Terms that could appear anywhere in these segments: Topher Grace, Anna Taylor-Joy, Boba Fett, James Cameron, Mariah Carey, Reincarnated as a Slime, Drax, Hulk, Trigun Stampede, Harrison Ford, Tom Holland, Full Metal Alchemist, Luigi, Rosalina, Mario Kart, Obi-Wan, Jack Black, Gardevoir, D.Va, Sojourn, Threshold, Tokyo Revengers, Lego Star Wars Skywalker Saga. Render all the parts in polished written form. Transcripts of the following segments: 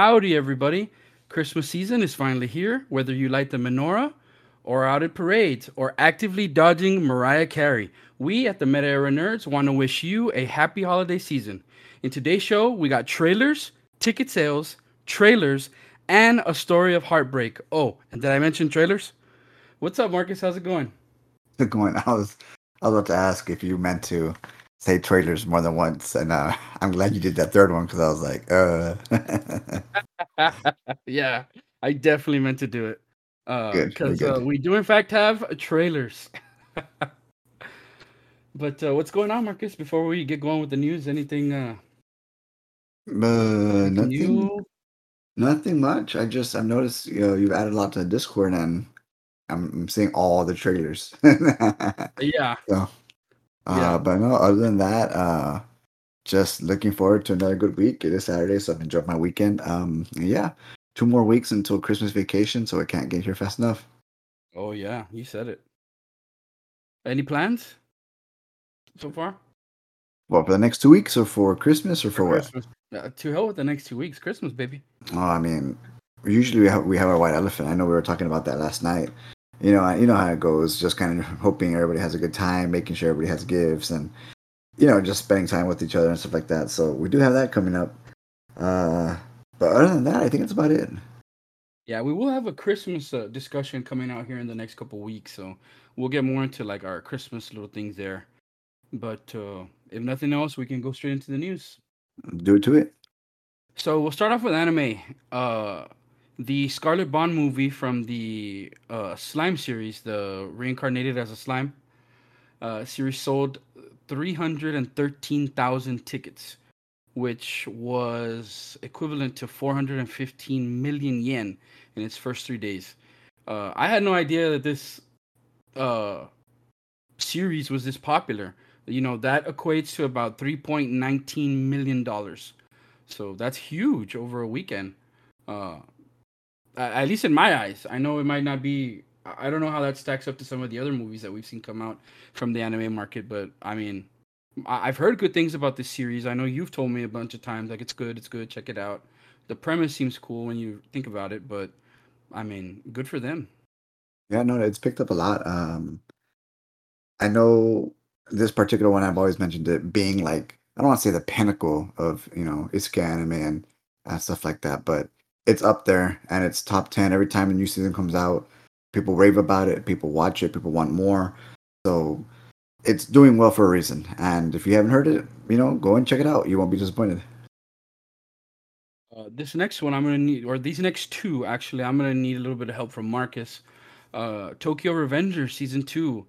Howdy, everybody. Christmas season is finally here, whether you light the menorah or out at parades or actively dodging Mariah Carey. We at the MetaEra Nerds want to wish you a happy holiday season. In today's show, we got trailers, ticket sales, trailers, and a story of heartbreak. Oh, and did I mention trailers? What's up, Marcus? How's it going? It's going. I was about to ask if you meant to say trailers more than once, and I'm glad you did that third one because I was like, Yeah, I definitely meant to do it because we do in fact have trailers. But what's going on, Marcus? Before we get going with the news, anything? Nothing. New? Nothing much. I've noticed you've added a lot to the Discord, and I'm seeing all the trailers. Yeah. So. Yeah. But no, other than that, just looking forward to another good week. It is Saturday, so I've enjoyed my weekend. Yeah, 2 more weeks until Christmas vacation, so I can't get here fast enough. Oh, yeah, you said it. Any plans so far? Well, for the next 2 weeks or for Christmas or for Christmas. What? To hell with the next 2 weeks. Christmas, baby. Oh, I mean, usually we have our white elephant. I know we were talking about that last night. You know how it goes, just kind of hoping everybody has a good time, making sure everybody has gifts, and, just spending time with each other and stuff like that. So we do have that coming up. But other than that, I think that's about it. Yeah, we will have a Christmas discussion coming out here in the next couple weeks. So we'll get more into, like, our Christmas little things there. But if nothing else, we can go straight into the news. Do to it. So we'll start off with anime. The Scarlet Bond movie from the Slime series, the Reincarnated as a Slime series, sold 313,000 tickets, which was equivalent to 415 million yen in its first 3 days. I had no idea that this series was this popular. You know, that equates to about $3.19 million. So that's huge over a weekend. At least in my eyes. I know it might not be... I don't know how that stacks up to some of the other movies that we've seen come out from the anime market, but, I mean, I've heard good things about this series. I know you've told me a bunch of times, like, it's good, check it out. The premise seems cool when you think about it, but, I mean, good for them. Yeah, no, it's picked up a lot. I know this particular one, I've always mentioned it being, like, I don't want to say the pinnacle of, isekai anime and stuff like that, but it's up there, and it's top 10. Every time a new season comes out, people rave about it, people watch it, people want more. So it's doing well for a reason. And if you haven't heard it, go and check it out. You won't be disappointed. This next one I'm going to need, or these next two, actually, I'm going to need a little bit of help from Marcus. Tokyo Revengers Season 2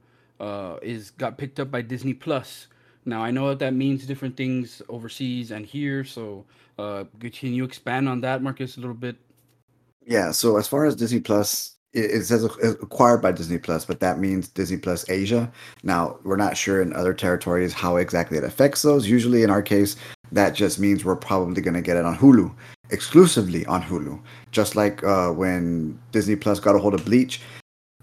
got picked up by Disney Plus. Now, I know that means different things overseas and here, so can you expand on that, Marcus, a little bit? Yeah, so as far as Disney Plus, it says acquired by Disney Plus, but that means Disney Plus Asia. Now, we're not sure in other territories how exactly it affects those. Usually, in our case, that just means we're probably going to get it on Hulu, exclusively on Hulu. Just like when Disney Plus got a hold of Bleach,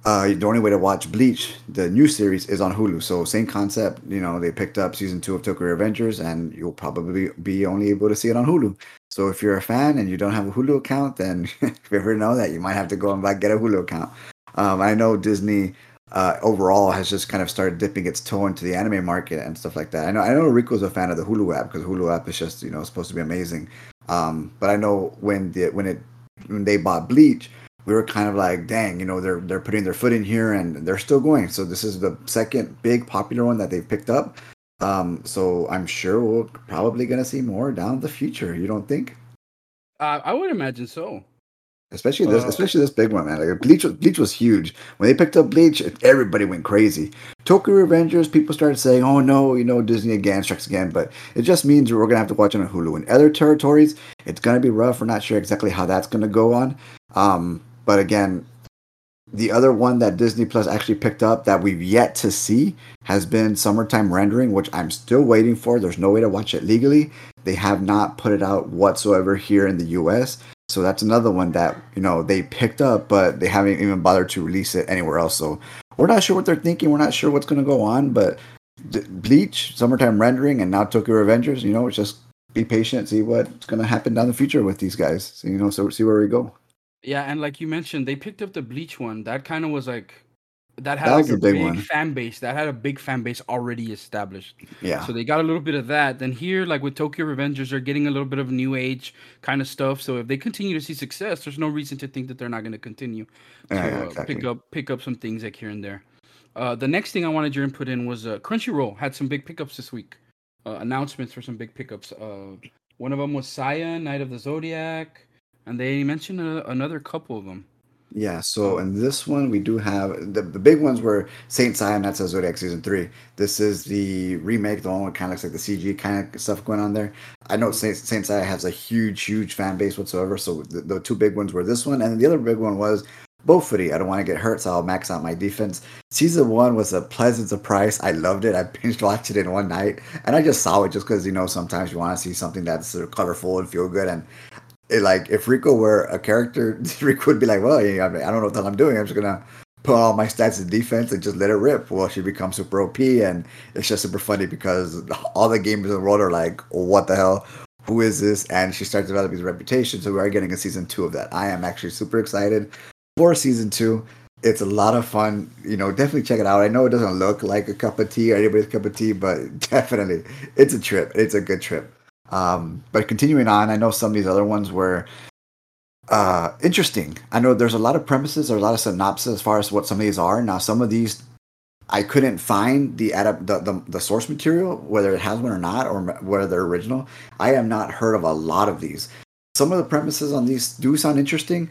the only way to watch Bleach, the new series, is on Hulu. So same concept, they picked up season 2 of Tokyo Revengers, and you'll probably be only able to see it on Hulu. So if you're a fan and you don't have a Hulu account, then if you ever know that, you might have to go and get a Hulu account. I know Disney overall has just kind of started dipping its toe into the anime market and stuff like that. I know Rico's a fan of the Hulu app because the Hulu app is just supposed to be amazing. But I know when they bought Bleach, we were kind of like, dang, they're putting their foot in here and they're still going. So this is the second big popular one that they've picked up. So I'm sure we're probably going to see more down the future. You don't think? I would imagine so. Especially this big one, man. Like, Bleach was huge. When they picked up Bleach, everybody went crazy. Tokyo Revengers, people started saying, oh, no, Disney again, strikes again. But it just means we're going to have to watch it on Hulu. In other territories, it's going to be rough. We're not sure exactly how that's going to go on. But again, the other one that Disney Plus actually picked up that we've yet to see has been Summertime Rendering, which I'm still waiting for. There's no way to watch it legally. They have not put it out whatsoever here in the U.S. So that's another one that, they picked up, but they haven't even bothered to release it anywhere else. So we're not sure what they're thinking. We're not sure what's going to go on. But Bleach, Summertime Rendering, and now Tokyo Revengers, it's just be patient, see what's going to happen down the future with these guys. So, you know, so see where we go. Yeah, and like you mentioned, they picked up the Bleach one. That kind of was like, that had that like a big one. Fan base. That had a big fan base already established. Yeah. So they got a little bit of that. Then here, like with Tokyo Revengers, they're getting a little bit of new age kind of stuff. So if they continue to see success, there's no reason to think that they're not going to continue to exactly. pick up some things like here and there. The next thing I wanted your input in was Crunchyroll had some big pickups this week. Announcements for some big pickups. One of them was Seiya, Knight of the Zodiac, and they mentioned another couple of them. Yeah, so in this one, we do have... The big ones were Saint Seiya, Knights of the Zodiac Season 3. This is the remake, the one with kind of looks like the CG kind of stuff going on there. I know Saint Seiya has a huge, huge fan base whatsoever, so the two big ones were this one, and the other big one was... Bofuri, I don't want to get hurt, so I'll max out my defense. Season 1 was a pleasant surprise. I loved it. I binged watched it in one night. And I just saw it just because, you know, sometimes you want to see something that's sort of colorful and feel good. And, it, like, if Rico were a character, Rico would be like, well, yeah, I don't know what the hell I'm doing. I'm just going to put all my stats in defense and just let it rip. Well, she becomes super OP, and it's just super funny because all the gamers in the world are like, oh, what the hell? Who is this? And she starts developing his reputation, so we are getting a Season 2 of that. I am actually super excited. For Season 2, it's a lot of fun. You know, definitely check it out. I know it doesn't look like a cup of tea or anybody's cup of tea, but definitely, it's a trip. It's a good trip. But continuing on, I know some of these other ones were interesting. I know there's a lot of premises or a lot of synopsis as far as what some of these are. Now, some of these, I couldn't find the source material, whether it has one or not, or whether they're original. I have not heard of a lot of these. Some of the premises on these do sound interesting.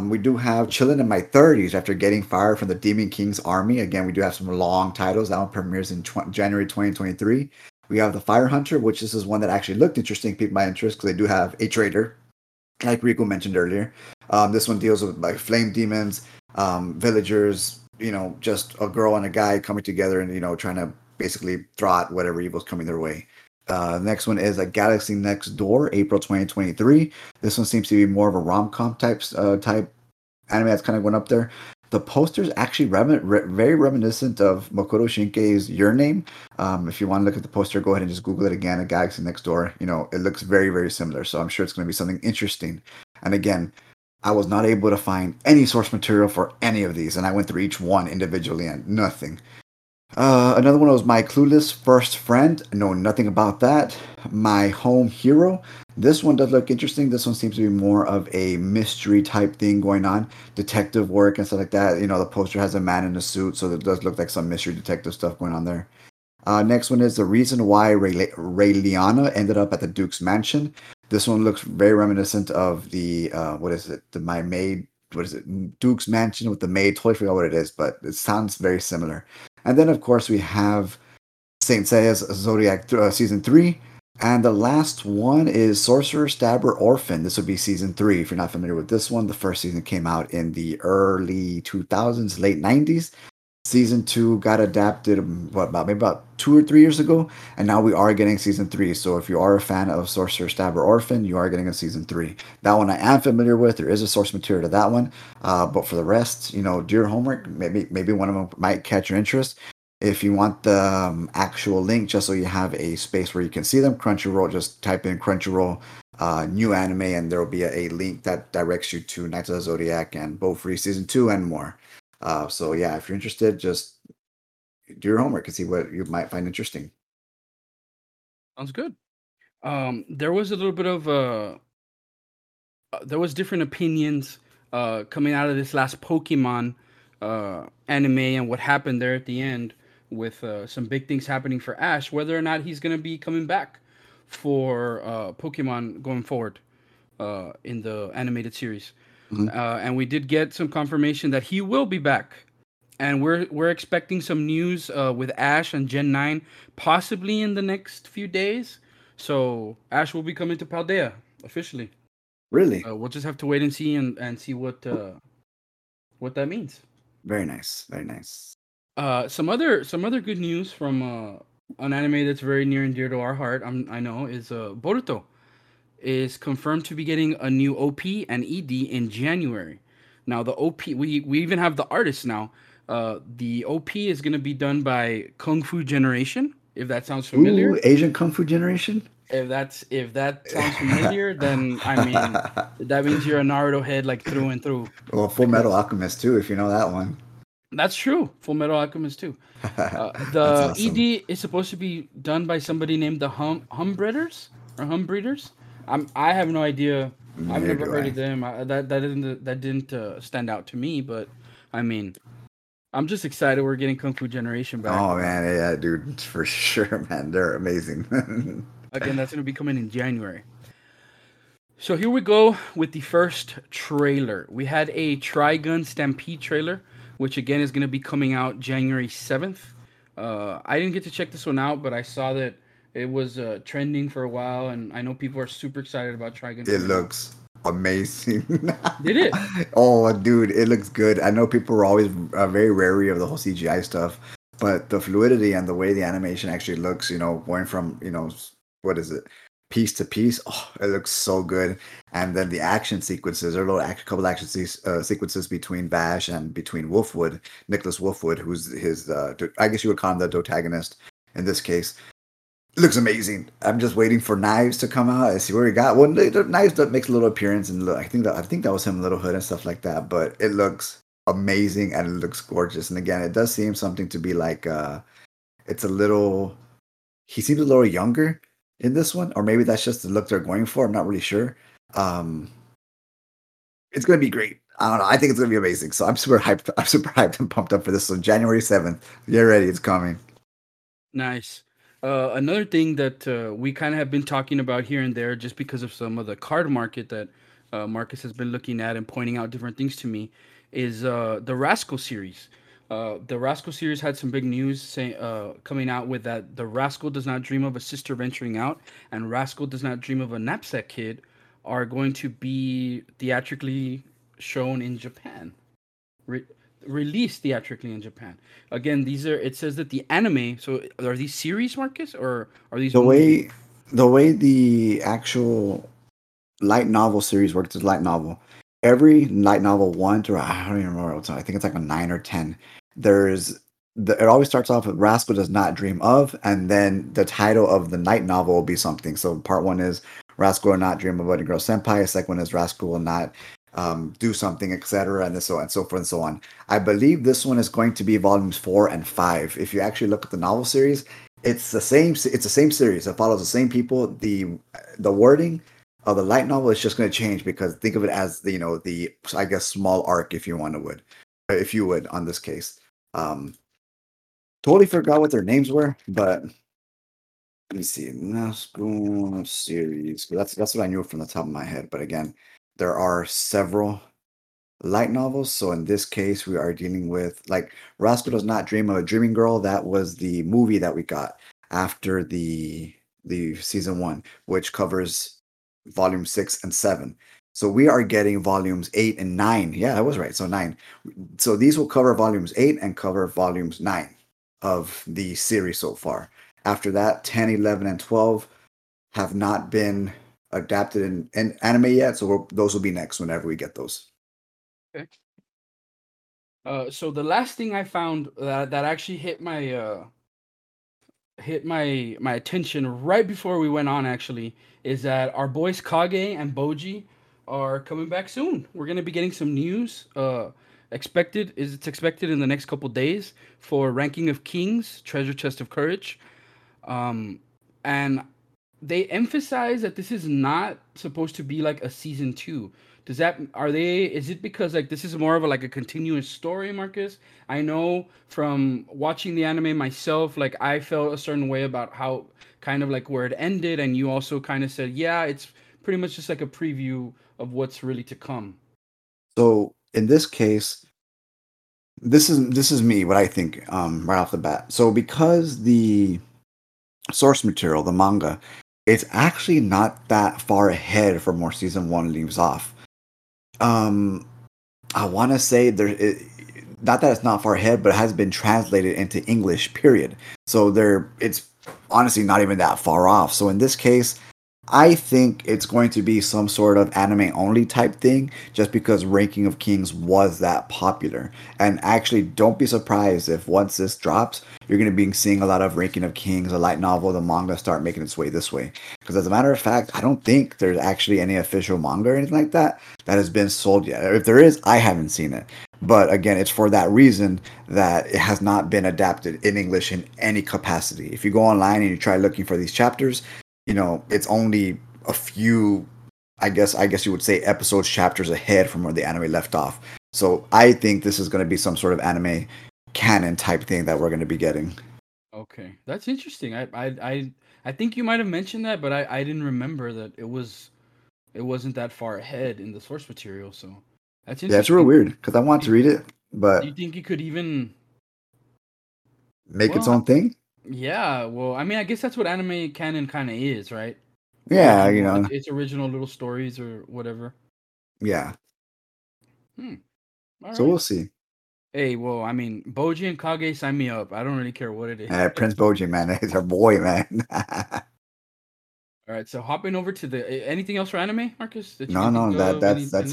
We do have Chillin' in My 30s after getting fired from the Demon King's army. Again, we do have some long titles. That one premieres in January 2023. We have The Fire Hunter, which this is one that actually looked interesting, piqued my interest, because they do have a traitor, like Rico mentioned earlier. This one deals with like flame demons, villagers, you know, just a girl and a guy coming together and, you know, trying to basically thwart whatever evil's coming their way. Next one is a Galaxy Next Door, April 2023. This one seems to be more of a rom-com type anime that's kind of going up there. The poster's actually very reminiscent of Makoto Shinkei's Your Name. If you want to look at the poster, go ahead and just Google it again, a Galaxy Next Door. You know, it looks very, very similar, so I'm sure it's going to be something interesting. And again, I was not able to find any source material for any of these, and I went through each one individually and nothing. Another one was My Clueless First Friend. I know nothing about that. My Home Hero. This one does look interesting. This one seems to be more of a mystery type thing going on. Detective work and stuff like that. You know, the poster has a man in a suit, so it does look like some mystery detective stuff going on there. Next one is The Reason Why Raeliana Ended Up at the Duke's Mansion. This one looks very reminiscent of the, My Maid, Duke's Mansion with the Maid. Totally forgot what it is, but it sounds very similar. And then, of course, we have Saint Seiya's Zodiac Season 3. And the last one is Sorcerer Stabber Orphen. This would be Season 3. If you're not familiar with this one, the first season came out in the early 2000s, late 90s. Season 2 got adapted, about 2 or 3 years ago. And now we are getting Season 3. So if you are a fan of Sorcerer Stabber Orphen, you are getting a Season 3. That one I am familiar with. There is a source material to that one. But for the rest, you know, do your homework. Maybe one of them might catch your interest. If you want the actual link, just so you have a space where you can see them, Crunchyroll, just type in Crunchyroll new anime, and there will be a link that directs you to Knights of the Zodiac and Bofuri Season 2 and more. So yeah, if you're interested, just do your homework and see what you might find interesting. Sounds good. There was a little bit of there was different opinions coming out of this last Pokemon anime and what happened there at the end with some big things happening for Ash, whether or not he's going to be coming back for Pokemon going forward in the animated series. Mm-hmm. And we did get some confirmation that he will be back, and we're expecting some news with Ash and Gen 9 possibly in the next few days. So Ash will be coming to Paldea officially. Really? We'll just have to wait and see and see what that means. Very nice, very nice. Some other good news from an anime that's very near and dear to our heart. I know is Boruto. Is confirmed to be getting a new OP and ED in January. Now the OP, we even have the artists now. The OP is going to be done by Kung-Fu Generation, if that sounds familiar. Ooh, Asian Kung-Fu Generation? If that sounds familiar, then I mean that means you're a Naruto head like through and through. Well, Full Metal Alchemist too, if you know that one. That's true. Full Metal Alchemist too. The awesome. ED is supposed to be done by somebody named the Humbreeders. I have no idea. I've never heard of them. That didn't stand out to me, but I mean, I'm just excited we're getting Kung Fu Generation back. Oh man, yeah, dude, for sure, man. They're amazing. Again, that's going to be coming in January. So here we go with the first trailer. We had a Trigun Stampede trailer, which again is going to be coming out January 7th. I didn't get to check this one out, but I saw that it was trending for a while, and I know people are super excited about Trigun. It looks amazing. Did it? Oh, dude, it looks good. I know people were always very wary of the whole CGI stuff, but the fluidity and the way the animation actually looks, you know, going from, you know, what is it, piece to piece, oh, it looks so good. And then the action sequences, there are a couple action sequences between Vash and between Wolfwood, Nicholas Wolfwood, who's his I guess you would call him the protagonist in this case. It looks amazing. I'm just waiting for Knives to come out. I see where he got one. Well, Knives makes a little appearance, and I think that was him, Little Hood and stuff like that, but it looks amazing and it looks gorgeous. And again, it does seem something to be like he seems a little younger in this one, or maybe that's just the look they're going for. I'm not really sure. It's going to be great. I don't know. I think it's going to be amazing. So I'm super hyped and pumped up for this one. January 7th. Get ready. It's coming. Nice. Another thing that we kind of have been talking about here and there just because of some of the card market that Marcus has been looking at and pointing out different things to me is the Rascal series. The Rascal series had some big news coming out with that the Rascal Does Not Dream of a Sister Venturing Out and Rascal Does Not Dream of a Knapsack Kid are going to be theatrically shown in Japan. Released theatrically in Japan. Again, it says that the anime, so are these series, Marcus, or are these movies? The way the actual light novel series works is light novel. Every light novel 1 through, I don't even remember, I think it's like a 9 or 10. It always starts off with Rascal Does Not Dream Of, and then the title of the light novel will be something. So part 1 is Rascal Will Not Dream of a Girl Senpai. The second one is Rascal Will Not Do Something, etc. And so forth and so on. I believe this one is going to be volumes 4 and 5. If you actually look at the novel series, it's the same series. It follows the same people. The wording of the light novel is just going to change because think of it as the small arc if you would on this case. Totally forgot what their names were, but let me see. Rascal series. That's what I knew from the top of my head. But again, there are several light novels. So in this case, we are dealing with like Rascal Does Not Dream of a Dreaming Girl. That was the movie that we got after the season 1, which covers volume 6 and 7. So we are getting volumes 8 and 9. Yeah, I was right. So 9. So these will cover volumes 8 and cover volumes 9 of the series so far. After that, 10, 11, and 12 have not been adapted in anime yet. So those will be next whenever we get those. Okay. So the last thing I found that actually hit my attention right before we went on actually is that our boys Kage and Boji are coming back soon. We're going to be getting some news expected in the next couple days for Ranking of Kings, Treasure Chest of Courage. And they emphasize that this is not supposed to be like a season 2. Is it because like this is more of a continuous story, Marcus? I know from watching the anime myself, like I felt a certain way about how kind of like where it ended, and you also kind of said, yeah, it's pretty much just like a preview of what's really to come. So in this case, this is me, what I think right off the bat. So because the source material, the manga, it's actually not that far ahead from where season 1 leaves off. I want to say not that it's not far ahead, but it has been translated into English, period. So it's honestly not even that far off. So in this case, I think it's going to be some sort of anime-only type thing, just because Ranking of Kings was that popular. And actually, don't be surprised if once this drops, you're going to be seeing a lot of Ranking of Kings, a light novel, the manga start making its way this way. Because as a matter of fact, I don't think there's actually any official manga or anything like that that has been sold yet. If there is, I haven't seen it. But again, it's for that reason that it has not been adapted in English in any capacity. If you go online and you try looking for these chapters, you know, it's only a few, I guess you would say episodes, chapters ahead from where the anime left off. So I think this is going to be some sort of anime canon type thing that we're going to be getting. Okay, that's interesting. I think you might have mentioned that, but I didn't remember that it wasn't that far ahead in the source material. So that's interesting. Yeah, it's real weird because I want to read it, but do you think it could even make its own thing? Yeah, well, I mean, I guess that's what anime canon kind of is, right? Yeah, you know. It's original little stories or whatever. Yeah. All right. So we'll see. Hey, well, I mean, Boji and Kage, sign me up. I don't really care what it is. Prince Boji, man. He's our boy, man. All right, so hopping over to the... Anything else for anime, Marcus? That's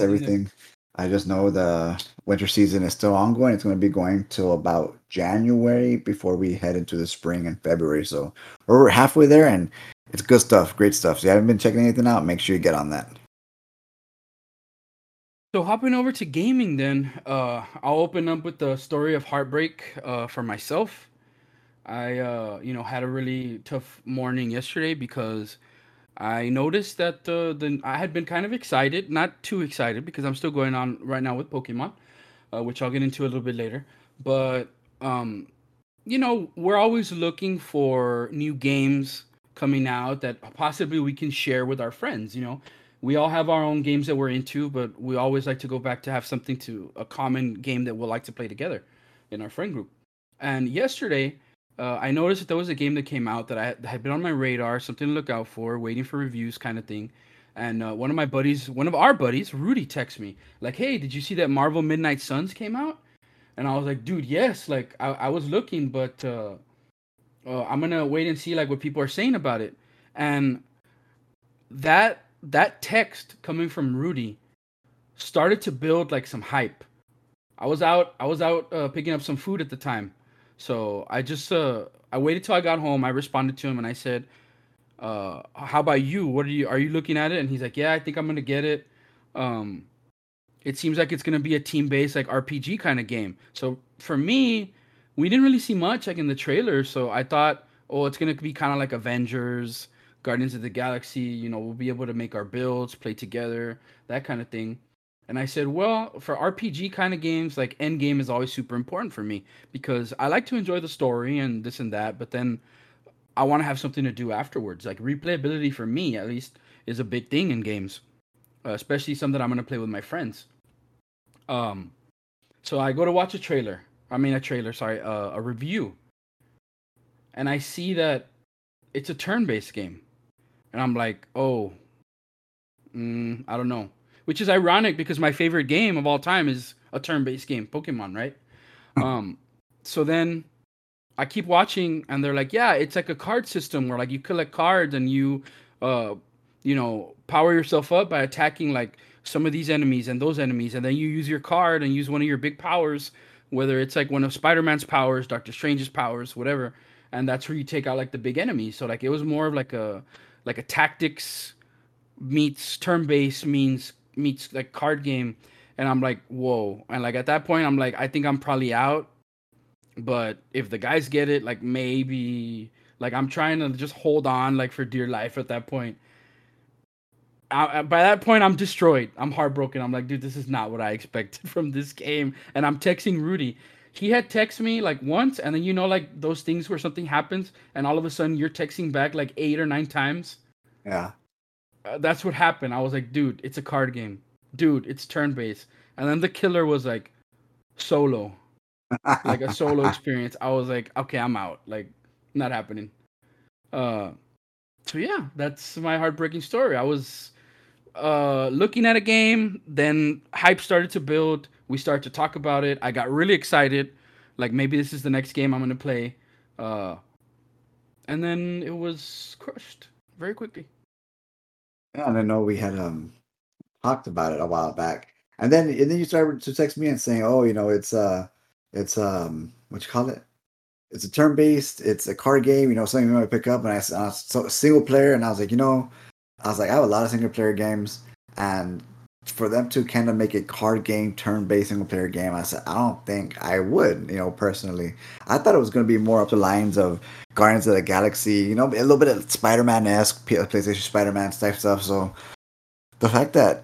everything. I just know the winter season is still ongoing. It's going to be going till about January before we head into the spring in February. So we're halfway there, and it's good stuff, great stuff. So if you haven't been checking anything out, make sure you get on that. So hopping over to gaming then, I'll open up with the story of heartbreak for myself. I had a really tough morning yesterday because I noticed that I had been kind of excited, not too excited, because I'm still going on right now with Pokemon, which I'll get into a little bit later. But, we're always looking for new games coming out that possibly we can share with our friends, you know. We all have our own games that we're into, but we always like to go back to have something to a common game that we'll like to play together in our friend group. And yesterday... I noticed that there was a game that came out that I had been on my radar, something to look out for, waiting for reviews kind of thing. And one of our buddies, Rudy, texts me like, hey, did you see that Marvel Midnight Suns came out? And I was like, dude, yes. Like I was looking, but I'm going to wait and see like what people are saying about it. And that text coming from Rudy started to build like some hype. I was out picking up some food at the time. So I just, I waited till I got home. I responded to him and I said, how about you? Are you looking at it? And he's like, yeah, I think I'm going to get it. It seems like it's going to be a team-based like RPG kind of game. So for me, we didn't really see much like in the trailer. So I thought, oh, it's going to be kind of like Avengers, Guardians of the Galaxy. You know, we'll be able to make our builds, play together, that kind of thing. And I said, well, for RPG kind of games, like endgame is always super important for me because I like to enjoy the story and this and that, but then I want to have something to do afterwards. Like replayability for me, at least, is a big thing in games, especially some that I'm going to play with my friends. So I go to watch a review. And I see that it's a turn-based game. And I'm like, oh, I don't know. Which is ironic because my favorite game of all time is a turn-based game, Pokemon, right? So then I keep watching, and they're like, yeah, it's like a card system where like you collect cards and you, power yourself up by attacking like some of these enemies and those enemies. And then you use your card and use one of your big powers, whether it's like one of Spider-Man's powers, Doctor Strange's powers, whatever. And that's where you take out like the big enemies. So like it was more of like a tactics meets turn-based meets like card game, and I'm like, whoa. And like at that point I'm like, I think I'm probably out, but if the guys get it, like maybe, like I'm trying to just hold on like for dear life at that point. By that point I'm destroyed, I'm heartbroken. I'm like, dude, this is not what I expected from this game. And I'm texting Rudy. He had texted me like once, and then like those things where something happens and all of a sudden you're texting back like 8 or 9 times. Yeah. That's what happened. I was like, dude, it's a card game. Dude, it's turn-based. And then the killer was like solo. Like a solo experience. I was like, okay, I'm out. Like, not happening. So yeah, that's my heartbreaking story. I was looking at a game, then hype started to build. We started to talk about it. I got really excited. Like, maybe this is the next game I'm going to play. And then it was crushed very quickly. And I know we had talked about it a while back, and then you started to text me and saying, "Oh, you know, it's what you call it? It's a turn-based, it's a card game, you know, something you want to pick up." And I was so single player, and I was like, you know, I have a lot of single player games, and for them to kind of make a card game, turn-based single player game, I said, I don't think I would, you know, personally. I thought it was going to be more up the lines of Guardians of the Galaxy, you know, a little bit of Spider-Man-esque, PlayStation Spider-Man type stuff. So the fact that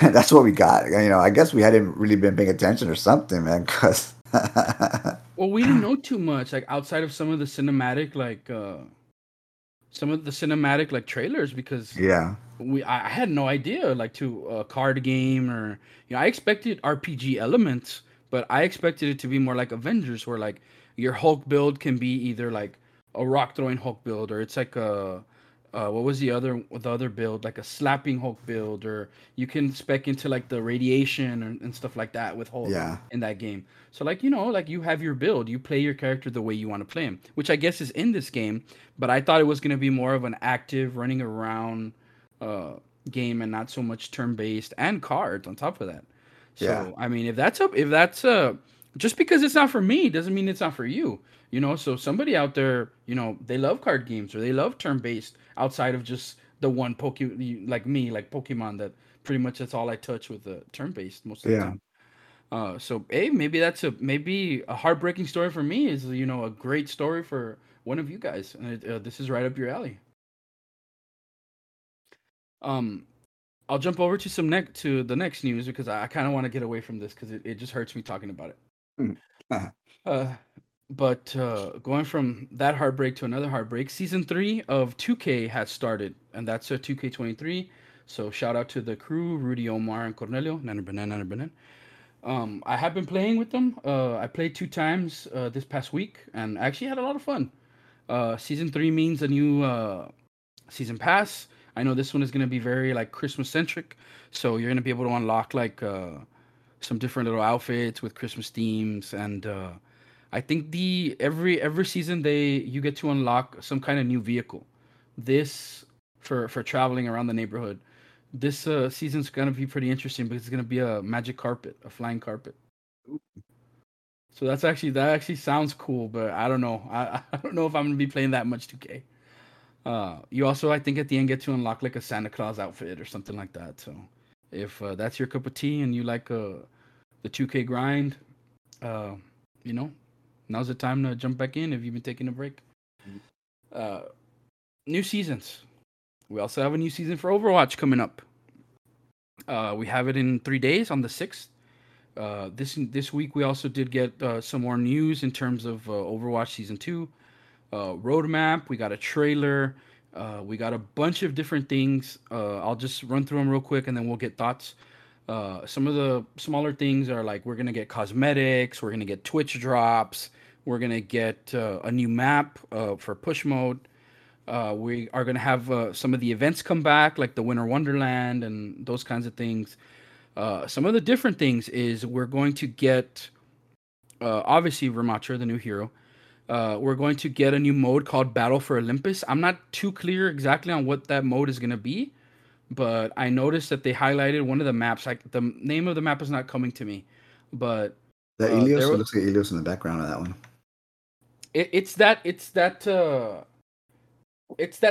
that's what we got, you know, I guess we hadn't really been paying attention or something, man, because... Well, we didn't know too much, like, outside of some of the cinematic, like trailers, because yeah, I had no idea, like, to a card game, or, you know, I expected RPG elements, but I expected it to be more like Avengers, where, like, your Hulk build can be either like a rock throwing Hulk build, or it's like a what was the other build, like a slapping Hulk build, or you can spec into like the radiation and stuff like that with Hulk in that game. So like, you know, like you have your build, you play your character the way you want to play him, which I guess is in this game, but I thought it was going to be more of an active running around game and not so much turn-based, and cards on top of that. So, yeah. I mean, if that's just because it's not for me doesn't mean it's not for you. You know, so somebody out there, you know, they love card games or they love turn-based outside of just the one like me, like Pokemon, that pretty much that's all I touch with the turn-based most of the time. So, hey, maybe that's a heartbreaking story for me is, you know, a great story for one of you guys. And this is right up your alley. I'll jump over to the next news because I kind of want to get away from this because it just hurts me talking about it. But going from that heartbreak to another heartbreak, season 3 of 2K has started, and that's 2K23. So shout out to the crew, Rudy, Omar, and Cornelio. Nana Banan. I have been playing with them. I played 2 times this past week, and actually had a lot of fun. Season 3 means a new season pass. I know this one is going to be very like Christmas centric, so you're going to be able to unlock like some different little outfits with Christmas themes, and I think the every season you get to unlock some kind of new vehicle. This for traveling around the neighborhood. This season's gonna be pretty interesting because it's gonna be a magic carpet, a flying carpet. So that actually sounds cool, but I don't know. I don't know if I'm gonna be playing that much 2K. You also, I think, at the end get to unlock like a Santa Claus outfit or something like that. So if that's your cup of tea and you like the 2K grind, you know, now's the time to jump back in if you've been taking a break. New seasons. We also have a new season for Overwatch coming up. We have it in 3 days on the 6th. This week we also did get some more news in terms of Overwatch Season 2. Roadmap. We got a trailer. We got a bunch of different things. I'll just run through them real quick and then we'll get thoughts. Some of the smaller things are like we're going to get cosmetics. We're going to get Twitch drops. We're going to get a new map for push mode. We are going to have some of the events come back, like the Winter Wonderland and those kinds of things. Some of the different things is we're going to get, obviously, Ramattra, the new hero. We're going to get a new mode called Battle for Olympus. I'm not too clear exactly on what that mode is going to be, but I noticed that they highlighted one of the maps. Like the name of the map is not coming to me, but that Ilios. It looks like Ilios in the background of that one. It's that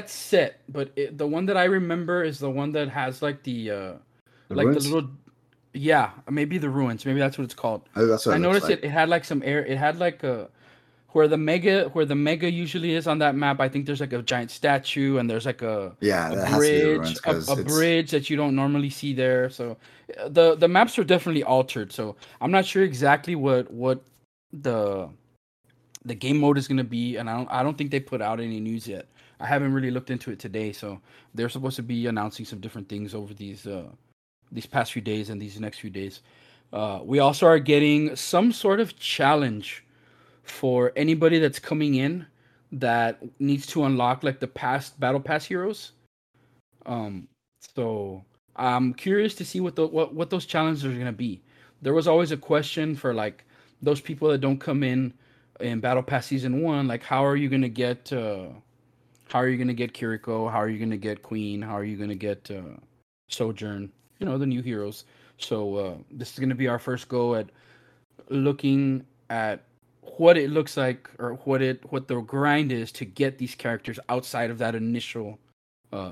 set, but the one that I remember is the one that has like the like ruins? The little, yeah, maybe the ruins. Maybe that's what it's called. I noticed like it had like some air. It had like a where the mega usually is on that map. I think there's like a giant statue and there's like a bridge, a bridge that you don't normally see there. So the maps are definitely altered. So I'm not sure exactly what the game mode is going to be, and I don't think they put out any news yet. I haven't really looked into it today, so they're supposed to be announcing some different things over these past few days and these next few days. We also are getting some sort of challenge for anybody that's coming in that needs to unlock like the past battle pass heroes. So I'm curious to see what those challenges are going to be. There was always a question for like those people that don't come in battle pass season 1, like how are you going to get How are you going to get Kiriko? How are you going to get Queen? How are you going to get Sojourn? You know, the new heroes. So this is going to be our first go at looking at what it looks like, or what the grind is to get these characters outside of that initial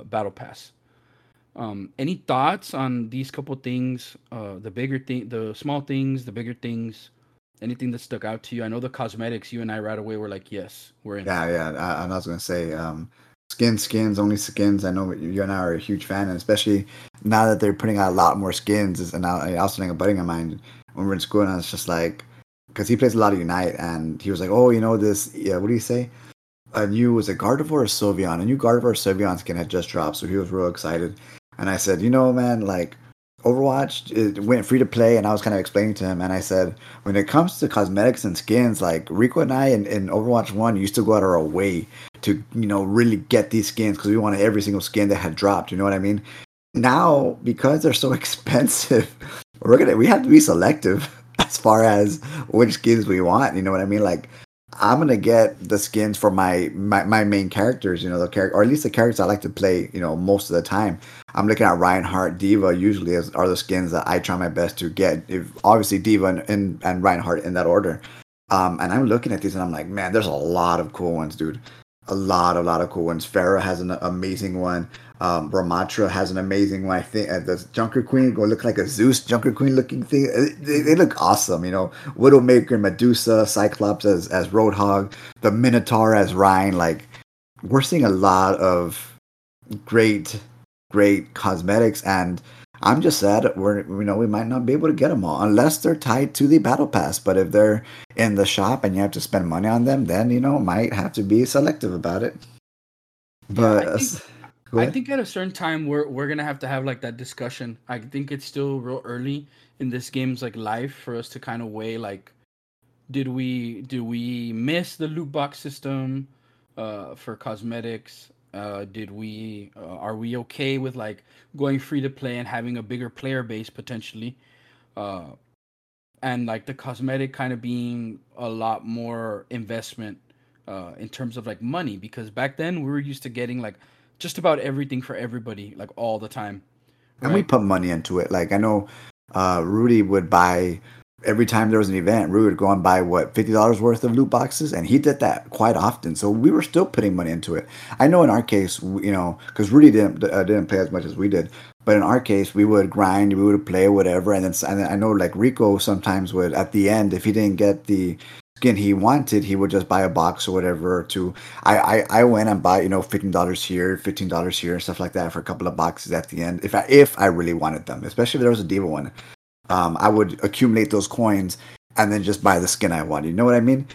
battle pass. Any thoughts on these couple things? The bigger thing, the small things, the bigger things. Anything that stuck out to you? I know the cosmetics. You and I right away were like, "Yes, we're in." Yeah. And I was gonna say, skins. I know you and I are a huge fan, and especially now that they're putting out a lot more skins. And I also think a buddy of mine when we were in school, and I was just like, because he plays a lot of Unite, and he was like, "Oh, you know this? Yeah, what do you say? A new was a Gardevoir or Sylveon? A new Gardevoir or Sylveon skin had just dropped, so he was real excited." And I said, "You know, man, like." Overwatch, it went free to play, and I was kind of explaining to him, and I said, when it comes to cosmetics and skins, like Rico and I in Overwatch 1 used to go out our way to, you know, really get these skins because we wanted every single skin that had dropped, you know what I mean? Now, because they're so expensive, we have to be selective as far as which skins we want, you know what I mean? Like, I'm going to get the skins for my main characters, you know, or at least the characters I like to play, you know, most of the time. I'm looking at Reinhardt, D.Va usually are the skins that I try my best to get. If obviously D.Va and Reinhardt in that order. And I'm looking at these and I'm like, man, there's a lot of cool ones, dude. A lot of cool ones. Farah has an amazing one. Ramattra has an amazing one. I think the Junker Queen looks like a Zeus Junker Queen looking thing. They look awesome, you know. Widowmaker, Medusa, Cyclops as Roadhog, the Minotaur as Rhine. Like, we're seeing a lot of great cosmetics, and I'm just sad we might not be able to get them all unless they're tied to the battle pass. But if they're in the shop and you have to spend money on them, then you know might have to be selective about it. But yeah, I think at a certain time we're gonna have to have like that discussion. I think it's still real early in this game's like life for us to kind of weigh like, did we miss the loot box system for cosmetics? Are we okay with like going free to play and having a bigger player base potentially, and like the cosmetic kind of being a lot more investment in terms of like money, because back then we were used to getting like just about everything for everybody like all the time, right? And we put money into it. Like I know Rudy would buy every time there was an event. Rudy would go and buy $50 worth of loot boxes, and he did that quite often. So we were still putting money into it. I know in our case, you know, because Rudy didn't play as much as we did, but in our case, we would grind, we would play whatever, and then I know like Rico sometimes would at the end, if he didn't get the skin he wanted, he would just buy a box or whatever. I went and bought, you know, $15 here, $15 here, and stuff like that for a couple of boxes at the end if I really wanted them, especially if there was a D.Va one. I would accumulate those coins and then just buy the skin I wanted. You know what I mean?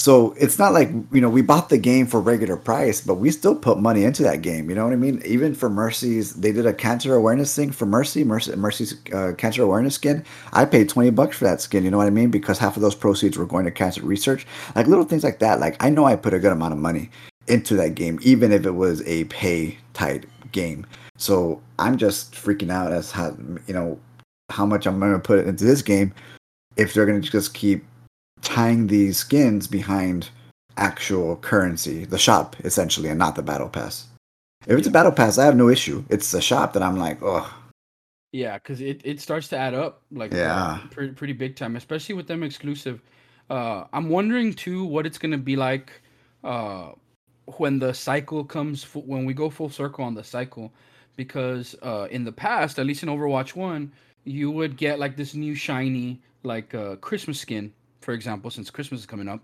So it's not like, you know, we bought the game for regular price, but we still put money into that game. You know what I mean? Even for Mercy's, they did a cancer awareness thing for Mercy's cancer awareness skin. I paid $20 for that skin. You know what I mean? Because half of those proceeds were going to cancer research, like little things like that. Like I know I put a good amount of money into that game, even if it was a pay type game. So I'm just freaking out as how, you know, how much I'm going to put into this game if they're going to just keep tying these skins behind actual currency, the shop essentially, and not the battle pass. If it's a battle pass, I have no issue. It's the shop that I'm like, oh. Yeah, because it starts to add up like pretty big time, especially with them exclusive. I'm wondering too what it's going to be like when the cycle comes, when we go full circle on the cycle, because in the past, at least in Overwatch 1, you would get like this new shiny, like Christmas skin, for example, since Christmas is coming up.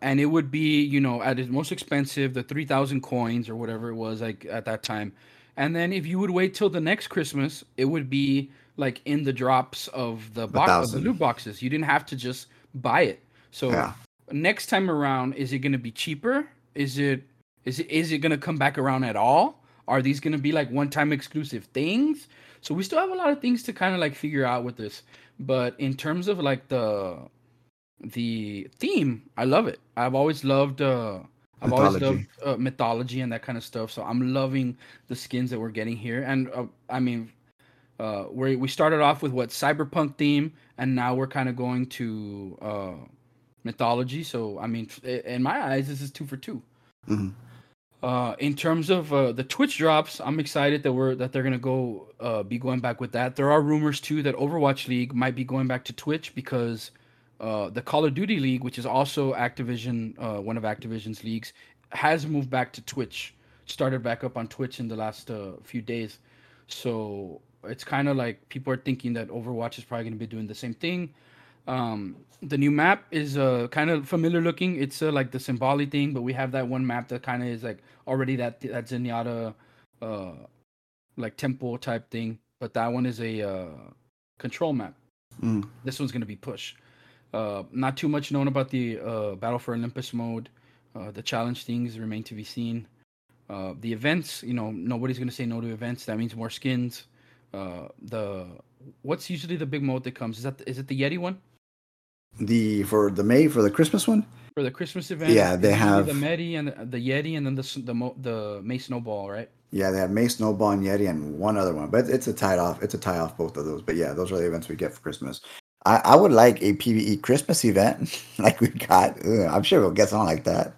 And it would be, you know, at its most expensive, the 3,000 coins or whatever it was like at that time. And then if you would wait till the next Christmas, it would be like in the drops of the loot boxes. You didn't have to just buy it. So Next time around, is it going to be cheaper? Is it going to come back around at all? Are these going to be like one-time exclusive things? So we still have a lot of things to kind of like figure out with this. But in terms of like the theme, I love it. I've always loved mythology and that kind of stuff. So I'm loving the skins that we're getting here. And I mean, we started off with cyberpunk theme, and now we're kind of going to mythology. So I mean, in my eyes, this is 2 for 2. Mm-hmm. In terms of the Twitch drops, I'm excited that they're gonna be going back with that. There are rumors too that Overwatch League might be going back to Twitch because the Call of Duty League, which is also Activision, one of Activision's leagues, has moved back to Twitch. Started back up on Twitch in the last few days, so it's kind of like people are thinking that Overwatch is probably gonna be doing the same thing. The new map is kind of familiar looking. It's like the Symboli thing, but we have that one map that kind of is like already that Zenyatta like temple type thing, but that one is a control map. This one's gonna be push. Not too much known about the Battle for Olympus mode. The challenge things remain to be seen. The events, nobody's gonna say no to events. That means more skins. What's usually the big mode that comes? Is it the Yeti one? For the Christmas one? For the Christmas event? Yeah, they have the Medi and the Yeti, and then the May Snowball, right? Yeah, they have May Snowball and Yeti and one other one, but it's a tie-off. It's a tie-off both of those. But yeah, those are the events we get for Christmas. I would like a PvE Christmas event like we got. I'm sure we'll get something like that.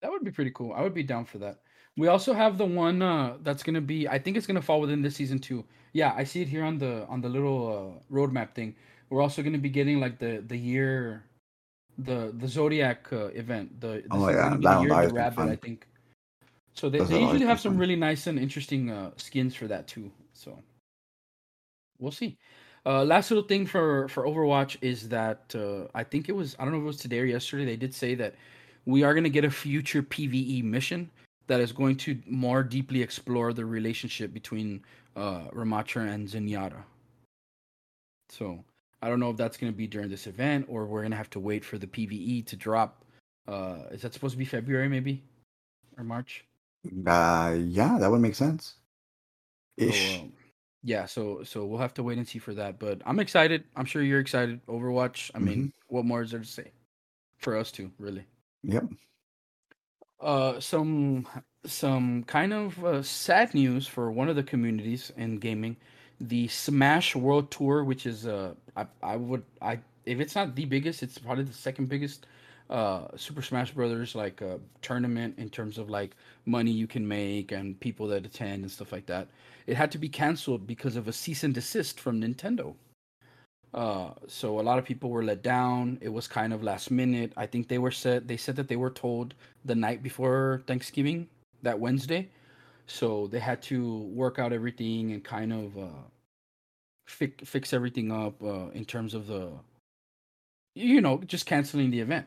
That would be pretty cool. I would be down for that. We also have the one that's gonna be. I think it's gonna fall within this season too. Yeah, I see it here on the little roadmap thing. We're also gonna be getting like the year, the Zodiac event. The rabbit, I think. So they usually have some really nice and interesting skins for that too. So we'll see. Last little thing for Overwatch is that I think it was, I don't know if it was today or yesterday, they did say that we are gonna get a future PvE mission that is going to more deeply explore the relationship between Ramattra and Zenyatta. So I don't know if that's going to be during this event or we're going to have to wait for the PvE to drop. Is that supposed to be February maybe? Or March? Yeah, that would make sense. Ish. So, so we'll have to wait and see for that. But I'm excited. I'm sure you're excited. Overwatch, I mean, what more is there to say? For us too, really. Yep. Some kind of sad news for one of the communities in gaming, the Smash World Tour, which is if it's not the biggest, it's probably the second biggest Super Smash Brothers like tournament in terms of like money you can make and people that attend and stuff like that. It had to be canceled because of a cease and desist from Nintendo. So a lot of people were let down. It was kind of last minute. I think they said that they were told the night before Thanksgiving, that Wednesday. So they had to work out everything and kind of fix everything up in terms of the, just canceling the event.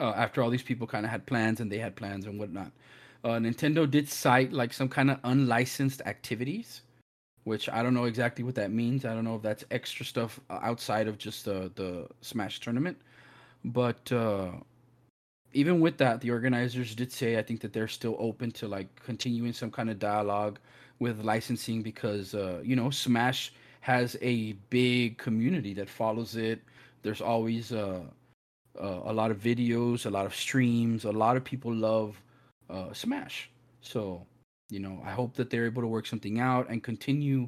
After all these people kind of had plans and they had plans and whatnot. Nintendo did cite like some kind of unlicensed activities, which I don't know exactly what that means. I don't know if that's extra stuff outside of just the Smash tournament. But even with that, the organizers did say, I think that they're still open to like continuing some kind of dialogue with licensing because, Smash has a big community that follows it. There's always a lot of videos, a lot of streams. A lot of people love Smash. So... I hope that they're able to work something out and continue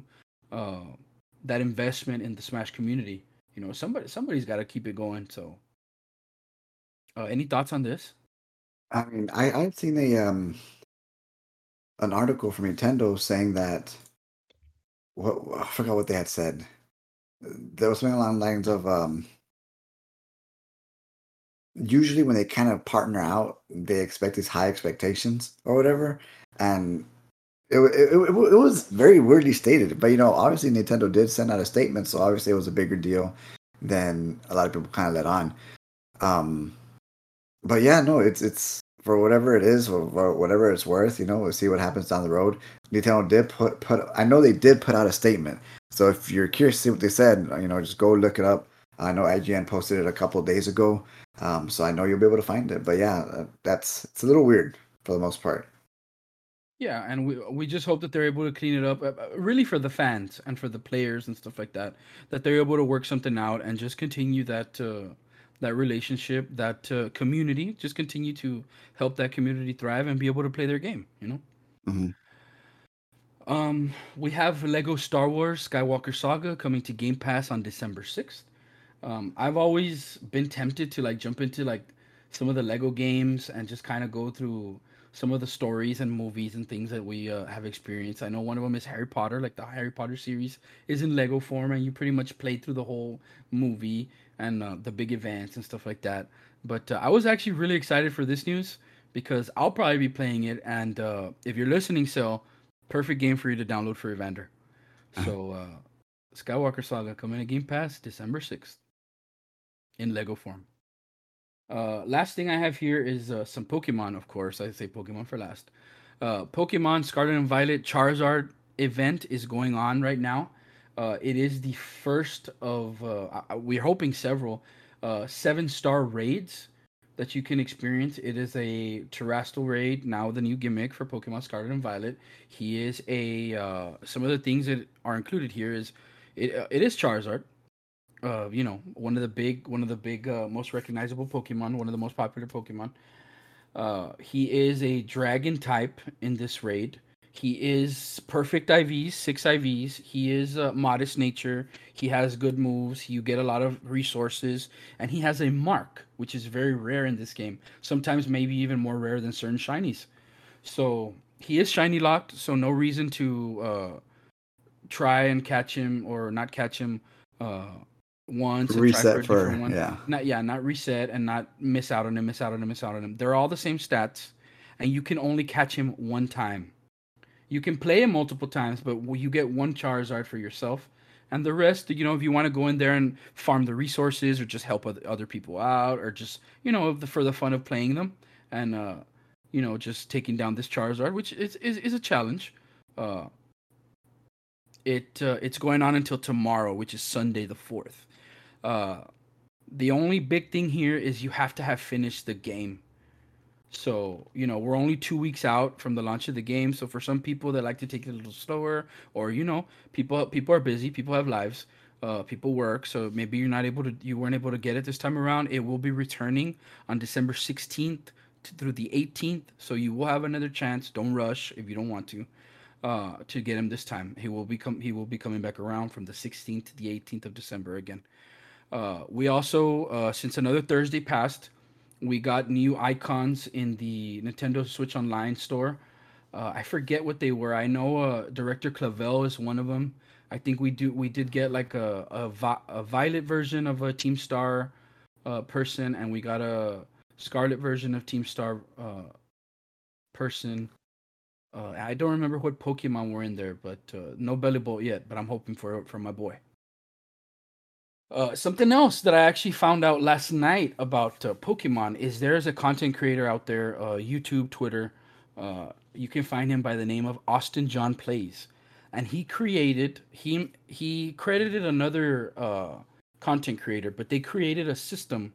that investment in the Smash community. Somebody's got to keep it going. So, any thoughts on this? I mean, I've seen an article from Nintendo saying that. I forgot what they had said. There was something along the lines of. Usually, when they kind of partner out, they expect these high expectations or whatever, and. It was very weirdly stated, but obviously Nintendo did send out a statement, so obviously it was a bigger deal than a lot of people kind of let on. But yeah, no, it's for whatever it is or whatever it's worth. We'll see what happens down the road. Nintendo did put. I know they did put out a statement, so if you're curious to see what they said, just go look it up. I know IGN posted it a couple of days ago, so I know you'll be able to find it. But yeah, it's a little weird for the most part. Yeah, and we just hope that they're able to clean it up, really for the fans and for the players and stuff like that. That they're able to work something out and just continue that relationship, that community. Just continue to help that community thrive and be able to play their game. Mm-hmm. We have Lego Star Wars Skywalker Saga coming to Game Pass on December 6th. I've always been tempted to like jump into like some of the Lego games and just kind of go through some of the stories and movies and things that we have experienced. I know one of them is Harry Potter. Like, the Harry Potter series is in Lego form, and you pretty much play through the whole movie and the big events and stuff like that. But I was actually really excited for this news because I'll probably be playing it. And if you're listening, so perfect game for you to download for Evander. So Skywalker Saga coming to Game Pass December 6th in Lego form. Last thing I have here is some Pokemon, of course. I say Pokemon for last. Pokemon Scarlet and Violet Charizard event is going on right now. It is the first of, we're hoping several, 7-star raids that you can experience. It is a Terrastal raid, now the new gimmick for Pokemon Scarlet and Violet. He is a, some of the things that are included here is, it is Charizard. You know, one of the big, most recognizable Pokemon, one of the most popular Pokemon. He is a dragon type in this raid. He is perfect IVs, 6 IVs. He is modest nature. He has good moves. You get a lot of resources, and he has a mark, which is very rare in this game. Sometimes maybe even more rare than certain shinies. So he is shiny locked. So no reason to try and catch him or not catch him. Once reset for one. Not reset and not miss out on him. They're all the same stats, and you can only catch him one time. You can play him multiple times, but you get one Charizard for yourself, and the rest, you know, if you want to go in there and farm the resources or just help other people out, or just, you know, for the fun of playing them and you know, just taking down this Charizard, which is a challenge. It's going on until tomorrow, which is Sunday the 4th. The only big thing here is you have to have finished the game. So, you know, we're only 2 weeks out from the launch of the game. So for some people that like to take it a little slower, or, you know, people are busy, people have lives, people work. So maybe you weren't able to get it this time around. It will be returning on December 16th through the 18th. So you will have another chance. Don't rush if you don't want to get him this time. He will be coming back around from the 16th to the 18th of December again. We also, since another Thursday passed, we got new icons in the Nintendo Switch Online store. I forget what they were. I know Director Clavel is one of them. I think we did get like a Violet version of a Team Star person, and we got a Scarlet version of Team Star person. I don't remember what Pokemon were in there, but no Belly Bolt yet, but I'm hoping for my boy. Something else that I actually found out last night about Pokemon is there's a content creator out there, YouTube, Twitter. You can find him by the name of Austin John Plays. And he credited another content creator, but they created a system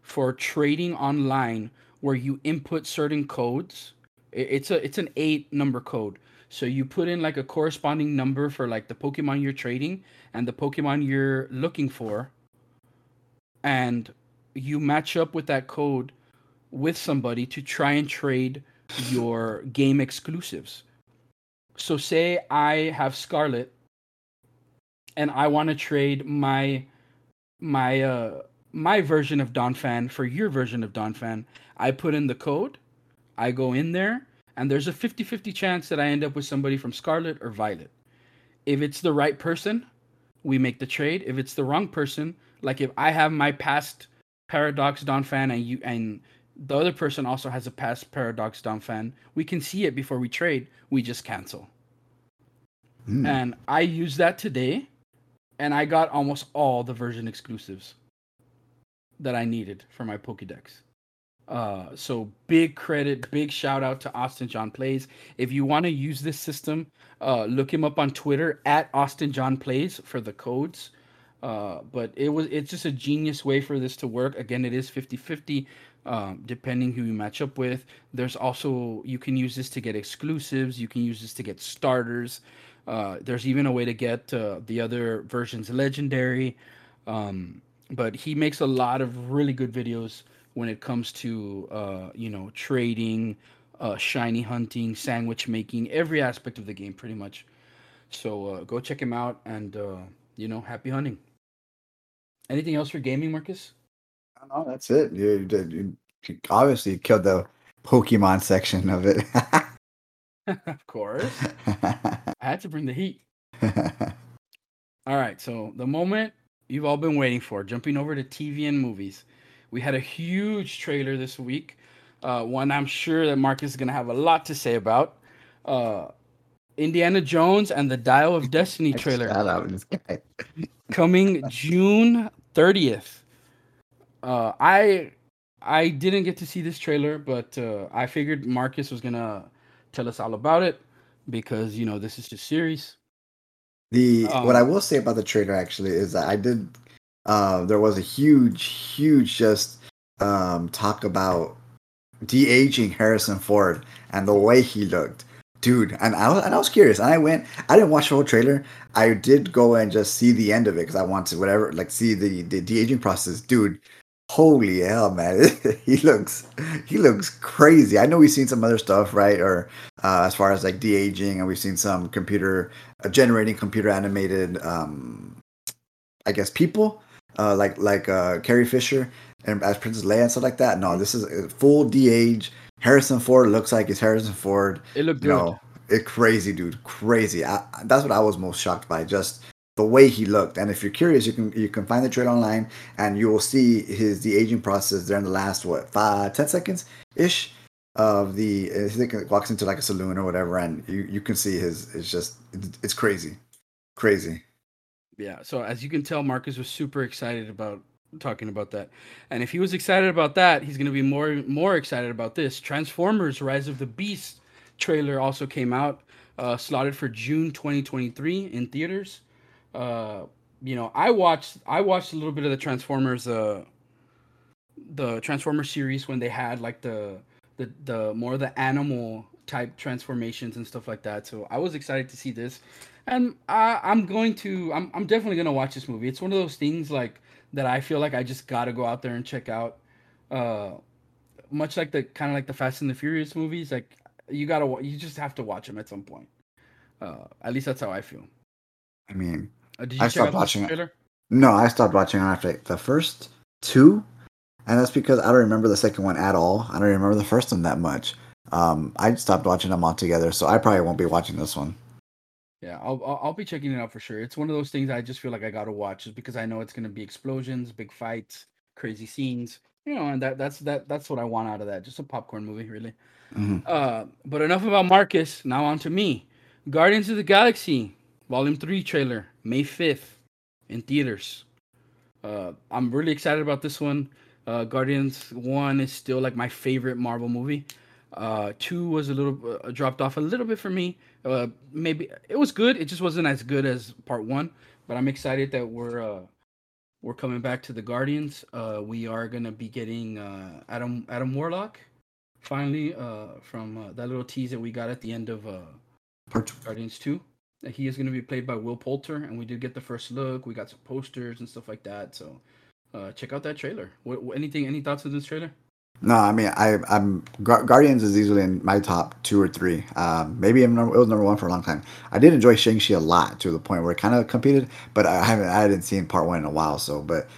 for trading online where you input certain codes. It's an 8-number code. So you put in like a corresponding number for like the Pokemon you're trading and the Pokemon you're looking for, and you match up with that code with somebody to try and trade your game exclusives. So say I have Scarlet and I want to trade my version of Donphan for your version of Donphan. I put in the code, I go in there, and there's a 50-50 chance that I end up with somebody from Scarlet or Violet. If it's the right person, we make the trade. If it's the wrong person, like if I have my past Paradox Donphan and the other person also has a past Paradox Donphan, we can see it before we trade. We just cancel. And I used that today, and I got almost all the version exclusives that I needed for my Pokédex. So big credit, big shout out to Austin John Plays. If you want to use this system, look him up on Twitter at Austin John Plays for the codes. But it's just a genius way for this to work. Again, it is 50-50, depending who you match up with. There's also, you can use this to get exclusives. You can use this to get starters. There's even a way to get the other versions legendary. But he makes a lot of really good videos when it comes to, you know, trading, shiny hunting, sandwich making, every aspect of the game, pretty much. So go check him out, and, you know, happy hunting. Anything else for gaming, Marcus? No, that's it. You obviously killed the Pokemon section of it. Of course. I had to bring the heat. All right, so the moment you've all been waiting for, jumping over to TV and movies. We had a huge trailer this week. One I'm sure that Marcus is going to have a lot to say about. Indiana Jones and the Dial of Destiny trailer. Shout out this guy. Coming June 30th. I didn't get to see this trailer, but I figured Marcus was going to tell us all about it because, you know, this is his series. What I will say about the trailer, actually, is that I did... there was a huge just talk about de-aging Harrison Ford and the way he looked. Dude, and I was curious. And I didn't watch the whole trailer. I did go and just see the end of it because I wanted whatever, like see the de-aging process. Dude, holy hell, man. He looks crazy. I know we've seen some other stuff, right? Or as far as like de-aging, and we've seen some computer animated, I guess, people. Like Carrie Fisher and as Princess Leia and stuff like that. No, this is a full de-age. Harrison Ford looks like it's Harrison Ford. It looked good. No, it crazy, dude, crazy. That's what I was most shocked by, just the way he looked. And if you're curious, you can find the trailer online, and you will see his de-aging process during the last 10 seconds ish of the. I think it walks into like a saloon or whatever, and you can see his. It's just it's crazy. Yeah, so as you can tell, Marcus was super excited about talking about that. And if he was excited about that, he's going to be more excited about this. Transformers Rise of the Beast trailer also came out, slotted for June 2023 in theaters. You know, I watched a little bit of the Transformers series when they had like the more the animal type transformations and stuff like that. So I was excited to see this. And I'm definitely going to watch this movie. It's one of those things like that I feel like I just got to go out there and check out, much like the Fast and the Furious movies. Like you just have to watch them at some point. At least that's how I feel. I mean, did you check out the trailer? No, I stopped watching after the first two. And that's because I don't remember the second one at all. I don't remember the first one that much. I stopped watching them altogether. So I probably won't be watching this one. Yeah, I'll be checking it out for sure. It's one of those things I just feel like I gotta watch, just because I know it's gonna be explosions, big fights, crazy scenes, you know, and that's what I want out of that. Just a popcorn movie, really. Mm-hmm. But enough about Marcus. Now on to me. Guardians of the Galaxy Volume 3 trailer, May 5th, in theaters. I'm really excited about this one. Guardians 1 is still like my favorite Marvel movie. 2 was a little dropped off a little bit for me. Maybe it was good. It just wasn't as good as part 1. But I'm excited that we're coming back to the Guardians. We are gonna be getting Adam Warlock finally from that little tease that we got at the end of part 2. Guardians 2. He is gonna be played by Will Poulter, and we did get the first look. We got some posters and stuff like that. So check out that trailer. Any thoughts on this trailer? No, I mean, I'm Guardians is easily in my top 2 or 3. Maybe it was number 1 for a long time. I did enjoy Shang-Chi a lot, to the point where it kind of competed, but I hadn't seen part 1 in a while. So, but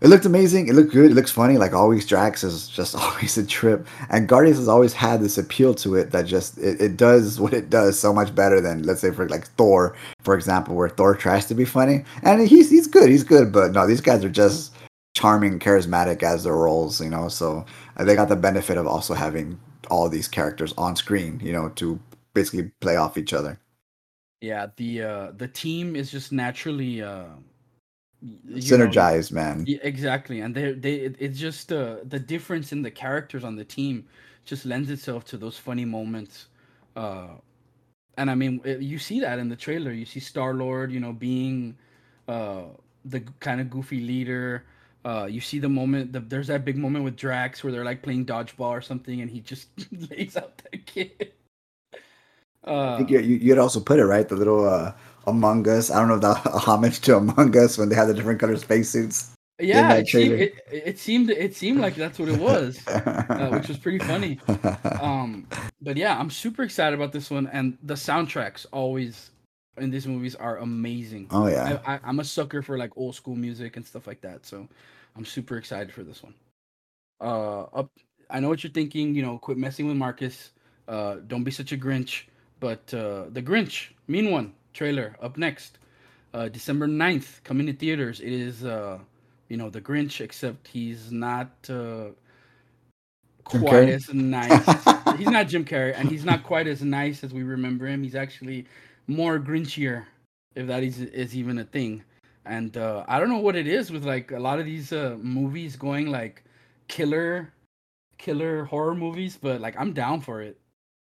it looked amazing. It looked good. It looks funny. Like always, Drax is just always a trip, and Guardians has always had this appeal to it that just it does what it does so much better than, let's say, for like Thor, for example, where Thor tries to be funny, and he's good, but no, these guys are just charming, charismatic as their roles, you know, so they got the benefit of also having all these characters on screen, you know, to basically play off each other. Yeah, the team is just naturally synergized, man. Exactly, and it's just the difference in the characters on the team just lends itself to those funny moments. And I mean, you see that in the trailer. You see Star-Lord, you know, being the kind of goofy leader. You see the moment, there's that big moment with Drax where they're like playing dodgeball or something, and he just lays out that kid. I think you'd also put it right, the little Among Us. I don't know if that a homage to Among Us when they had the different color spacesuits. Yeah, it seemed like that's what it was, which was pretty funny. But yeah, I'm super excited about this one, and the soundtracks always in these movies are amazing. Oh yeah, I'm a sucker for like old school music and stuff like that, so I'm super excited for this one. I know what you're thinking. You know, quit messing with Marcus. Don't be such a Grinch. But The Grinch, Mean One trailer up next. December 9th, coming to theaters. It is, you know, The Grinch, except he's not quite as nice. He's not Jim Carrey, and he's not quite as nice as we remember him. He's actually more Grinchier, if that is even a thing. And I don't know what it is with, like, a lot of these movies going, like, killer horror movies, but, like, I'm down for it.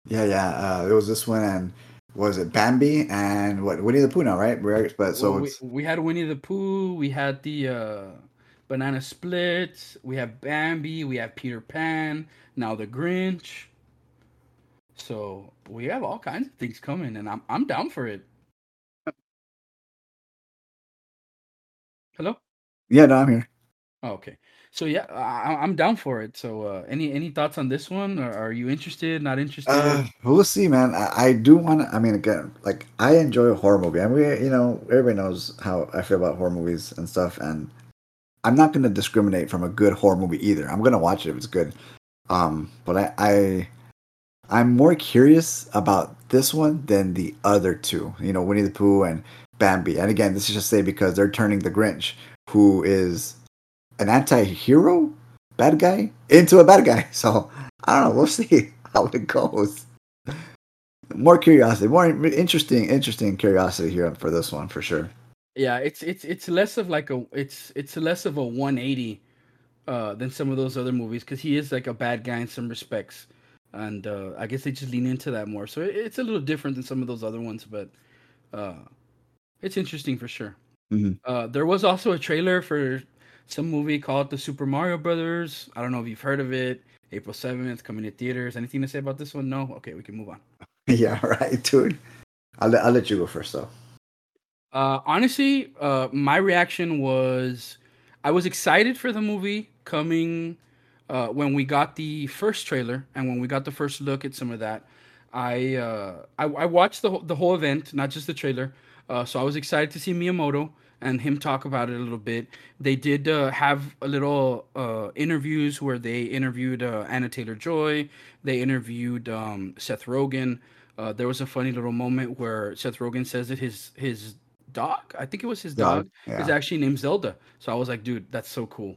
Yeah. It was this one and... Was it Bambi and what? Winnie the Pooh now, right? But so we had Winnie the Pooh, we had the Banana Splits, we have Bambi, we have Peter Pan, now The Grinch. So we have all kinds of things coming, and I'm down for it. Hello? Yeah, no, I'm here. Oh, okay. So yeah, I'm down for it. So any thoughts on this one? Or are you interested? Not interested? We'll see, man. I do want to. I mean, again, like I enjoy a horror movie. I mean, you know, everybody knows how I feel about horror movies and stuff. And I'm not going to discriminate from a good horror movie either. I'm going to watch it if it's good. But I'm more curious about this one than the other two. You know, Winnie the Pooh and Bambi. And again, this is just say because they're turning the Grinch, who is an anti-hero, bad guy, into a bad guy. So, I don't know. We'll see how it goes. More curiosity. More interesting curiosity here for this one, for sure. Yeah, it's less of like a... It's less of a 180 than some of those other movies, because he is like a bad guy in some respects. And I guess they just lean into that more. So, it's a little different than some of those other ones, but it's interesting for sure. Mm-hmm. There was also a trailer for... some movie called The Super Mario Brothers. I don't know if you've heard of it. April 7th, coming to theaters. Anything to say about this one? No? Okay, we can move on. Yeah, right, dude. I'll let you go first, though. Honestly, my reaction was... I was excited for the movie coming when we got the first trailer and when we got the first look at some of that. I watched the whole event, not just the trailer. So I was excited to see Miyamoto and him talk about it a little bit. They did have a little interviews where they interviewed Anna Taylor-Joy. They interviewed Seth Rogen. There was a funny little moment where Seth Rogen says that his dog, I think it was his dog, yeah, is actually named Zelda. So I was like, dude, that's so cool.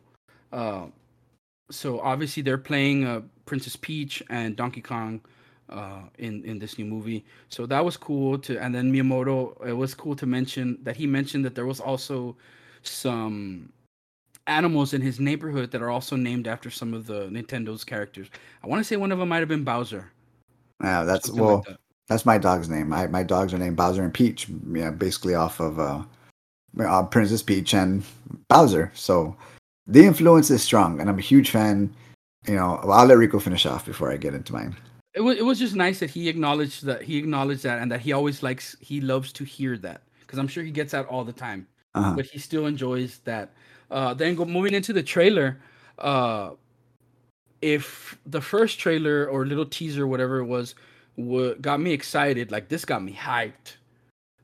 So obviously they're playing Princess Peach and Donkey Kong in this new movie, so that was cool to. And then Miyamoto, it was cool to mention that he mentioned that there was also some animals in his neighborhood that are also named after some of the Nintendo's characters. I want to say one of them might have been Bowser. Yeah, that's well, like that. That's my dog's name. My dogs are named Bowser and Peach, yeah, basically off of Princess Peach and Bowser. So the influence is strong, and I'm a huge fan. You know, I'll let Rico finish off before I get into mine. It was just nice that he acknowledged that and that he always loves to hear that, because I'm sure he gets that all the time, but he still enjoys that. Then moving into the trailer, if the first trailer or little teaser, whatever it was, got me excited, like this got me hyped.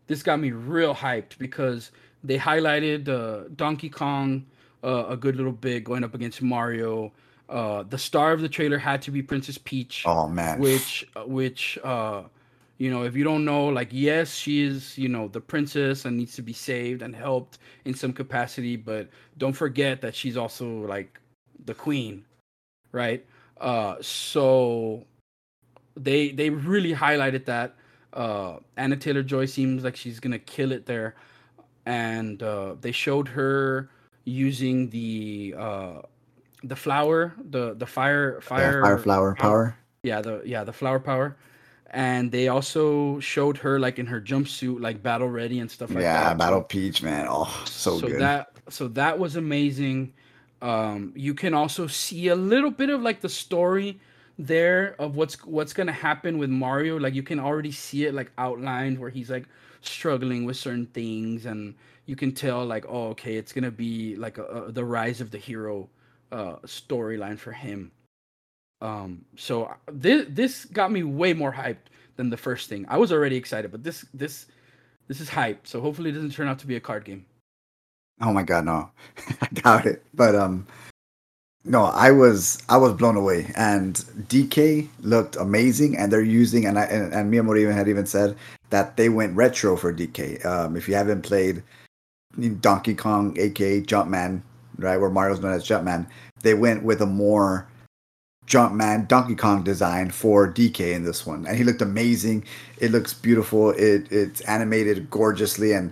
This got me real hyped because they highlighted Donkey Kong a good little bit going up against Mario. The star of the trailer had to be Princess Peach. Oh man! Which, you know, if you don't know, like, yes, she is, you know, the princess and needs to be saved and helped in some capacity, but don't forget that she's also like the queen, right? So they really highlighted that. Anna Taylor-Joy seems like she's gonna kill it there, and they showed her using the flower, the fire flower power. The flower power. And they also showed her like in her jumpsuit, like battle ready and stuff like that. Yeah, Battle Peach, man. Oh, so good. So that was amazing. You can also see a little bit of like the story there of what's going to happen with Mario. Like you can already see it like outlined where he's like struggling with certain things, and you can tell like, oh, okay, it's going to be like the rise of the hero storyline for him. So this got me way more hyped than the first thing. I was already excited, but this is hype. So hopefully it doesn't turn out to be a card game. Oh my god, no. I doubt it. But No, I was blown away, and DK looked amazing, and they're using and Miyamura had said that they went retro for DK. If you haven't played Donkey Kong, aka Jumpman, right, where Mario's known as Jumpman, they went with a more Jumpman, Donkey Kong design for DK in this one, and he looked amazing. It looks beautiful. It's animated gorgeously, and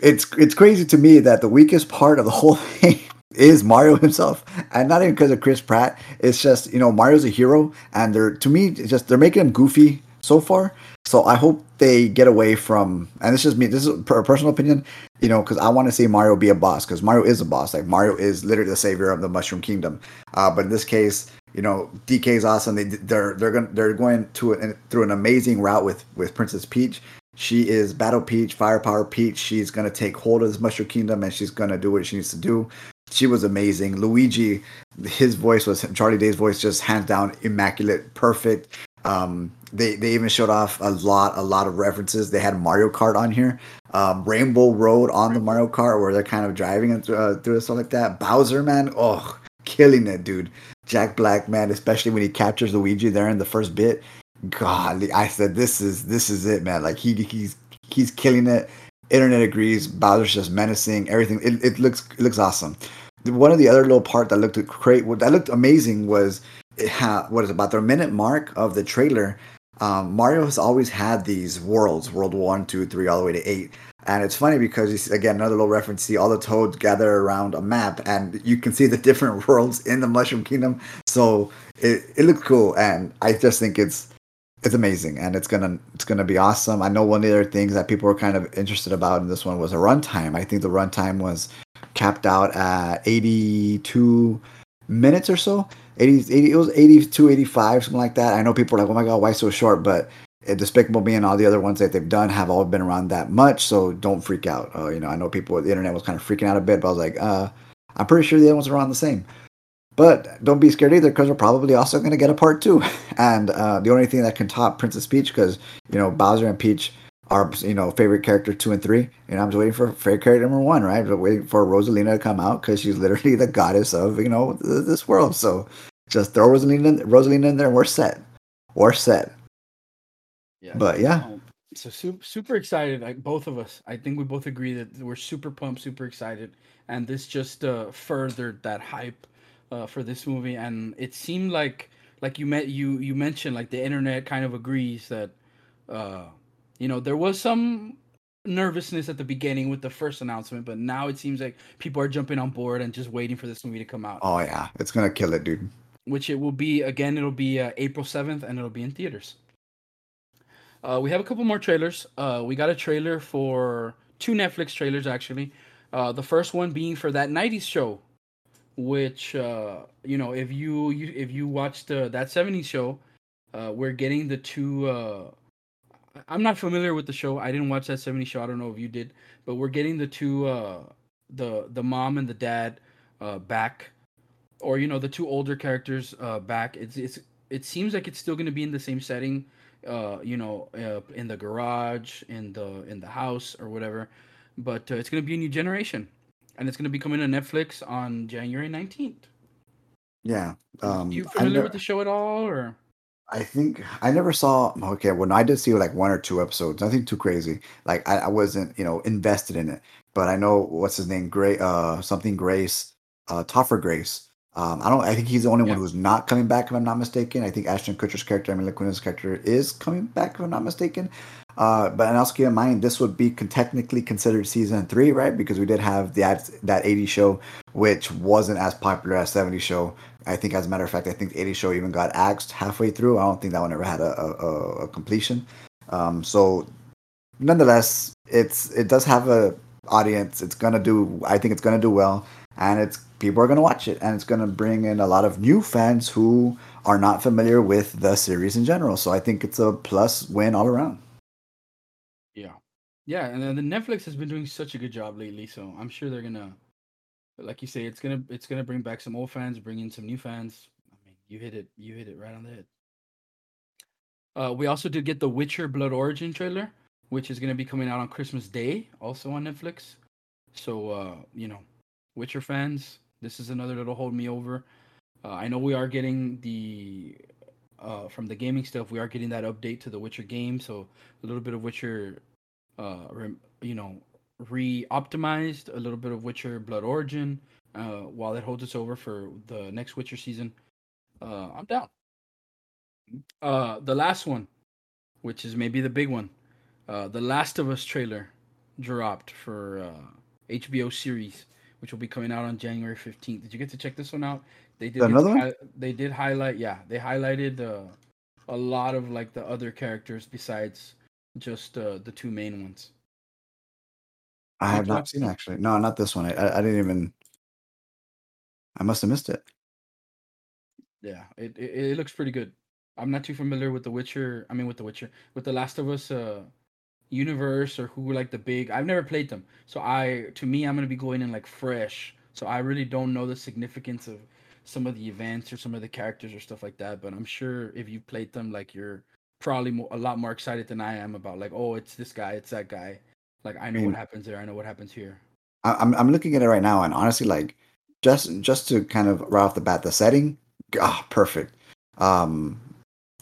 it's crazy to me that the weakest part of the whole thing is Mario himself, and not even because of Chris Pratt. It's just, you know, Mario's a hero, and they're making him goofy so far. So I hope they get away from, and this is me, this is a personal opinion, you know, because I want to see Mario be a boss, because Mario is a boss. Like, Mario is literally the savior of the Mushroom Kingdom. But in this case, you know, DK is awesome. They're going through an amazing route with Princess Peach. She is Battle Peach, Firepower Peach. She's gonna take hold of this Mushroom Kingdom, and she's gonna do what she needs to do. She was amazing. Luigi, his voice was Charlie Day's voice, just hands down immaculate, perfect. They even showed off a lot of references. They had Mario Kart on here, Rainbow Road on the Mario Kart, where they're kind of driving and through and stuff like that. Bowser, man, oh, killing it, dude. Jack Black, man, especially when he captures Luigi there in the first bit. God, I said this is it, man. Like he's killing it. Internet agrees. Bowser's just menacing. Everything. It looks awesome. One of the other little part that looked great, that looked amazing, was about the minute mark of the trailer. Mario has always had these worlds: World 1, 2, 3, all the way to 8. And it's funny because you see, again, another little reference. See all the toads gather around a map, and you can see the different worlds in the Mushroom Kingdom. So it looked cool, and I just think it's amazing, and it's gonna be awesome. I know one of the other things that people were kind of interested about in this one was the runtime. I think the runtime was capped out at 82 minutes or so. 80, it was 82, 85, something like that. I know people are like, "Oh my God, why so short?" But Despicable Me and all the other ones that they've done have all been around that much, so don't freak out. You know, I know people, the internet was kind of freaking out a bit, but I was like, I'm pretty sure the other ones are around the same. But don't be scared either, because we're probably also going to get a part 2. And the only thing that can top Princess Peach, because, you know, Bowser and Peach are, you know, favorite character 2 and 3. You know, I'm just waiting for favorite character number 1, right? We're waiting for Rosalina to come out, because she's literally the goddess of, you know, this world. So just throw Rosalina in there, and we're set. We're set. Yeah. But yeah. So super excited, like both of us. I think we both agree that we're super pumped, super excited. And this just furthered that hype for this movie, and it seemed like you mentioned, like the internet kind of agrees that you know, there was some nervousness at the beginning with the first announcement, but now it seems like people are jumping on board and just waiting for this movie to come out. Oh yeah, it's gonna kill it, dude. Which it will be again. It'll be April 7th, and it'll be in theaters. We have a couple more trailers. We got a trailer for 2 Netflix trailers actually. The first one being for That '90s Show, which you know, if you watched That '70s Show, we're getting the 2. I'm not familiar with the show. I didn't watch That '70s Show. I don't know if you did, but we're getting the 2, the mom and the dad back, or you know, the 2 older characters back. It seems like it's still going to be in the same setting, you know, in the garage, in the house, or whatever. But it's going to be a new generation. And it's going to be coming to Netflix on January 19th. Yeah. Are you familiar with the show at all? Or? I think I never saw... Okay, well, no, I did see like 1 or 2 episodes. Nothing too crazy. Like, I wasn't, you know, invested in it. But I know, what's his name? Gray, something Grace, Topher Grace. I think he's the only one who's not coming back, if I'm not mistaken. I think Ashton Kutcher's character, Emily Quinton's character, is coming back, if I'm not mistaken. But and also keep in mind, this would be technically considered season 3, right? Because we did have that 80s Show, which wasn't as popular as 70s Show. I think, as a matter of fact, I think the 80s Show even got axed halfway through. I don't think that one ever had a completion. So, nonetheless, it does have a audience. It's gonna do. I think it's gonna do well, and people are gonna watch it, and it's gonna bring in a lot of new fans who are not familiar with the series in general. So, I think it's a plus win all around. Yeah, and then the Netflix has been doing such a good job lately, so I'm sure they're gonna, like you say, it's gonna bring back some old fans, bring in some new fans. I mean, you hit it right on the head. We also did get the Witcher Blood Origin trailer, which is gonna be coming out on Christmas Day, also on Netflix. So you know, Witcher fans, This is another that'll hold me over. I know we are getting the from the gaming stuff, we are getting that update to the Witcher game, so a little bit of Witcher, re-optimized, a little bit of Witcher Blood Origin, while it holds us over for the next Witcher season. I'm down. The last one, which is maybe the big one, the Last of Us trailer dropped for HBO series, which will be coming out on January 15th. Did you get to check this one out? They did another one? They did highlight, they highlighted a lot of like the other characters besides just the two main ones. I have not seen actually. No, not this one. I didn't even. I must have missed it. Yeah, it looks pretty good. I'm not too familiar with with the Last of Us universe or who like the big. I've never played them, so I'm gonna be going in like fresh. So I really don't know the significance of some of the events or some of the characters or stuff like that. But I'm sure if you played them, like you're probably a lot more excited than I am about like, oh, it's this guy, it's that guy. Like I mean, what happens there. I know what happens here. I'm looking at it right now, and honestly, like just to kind of right off the bat, the setting, perfect.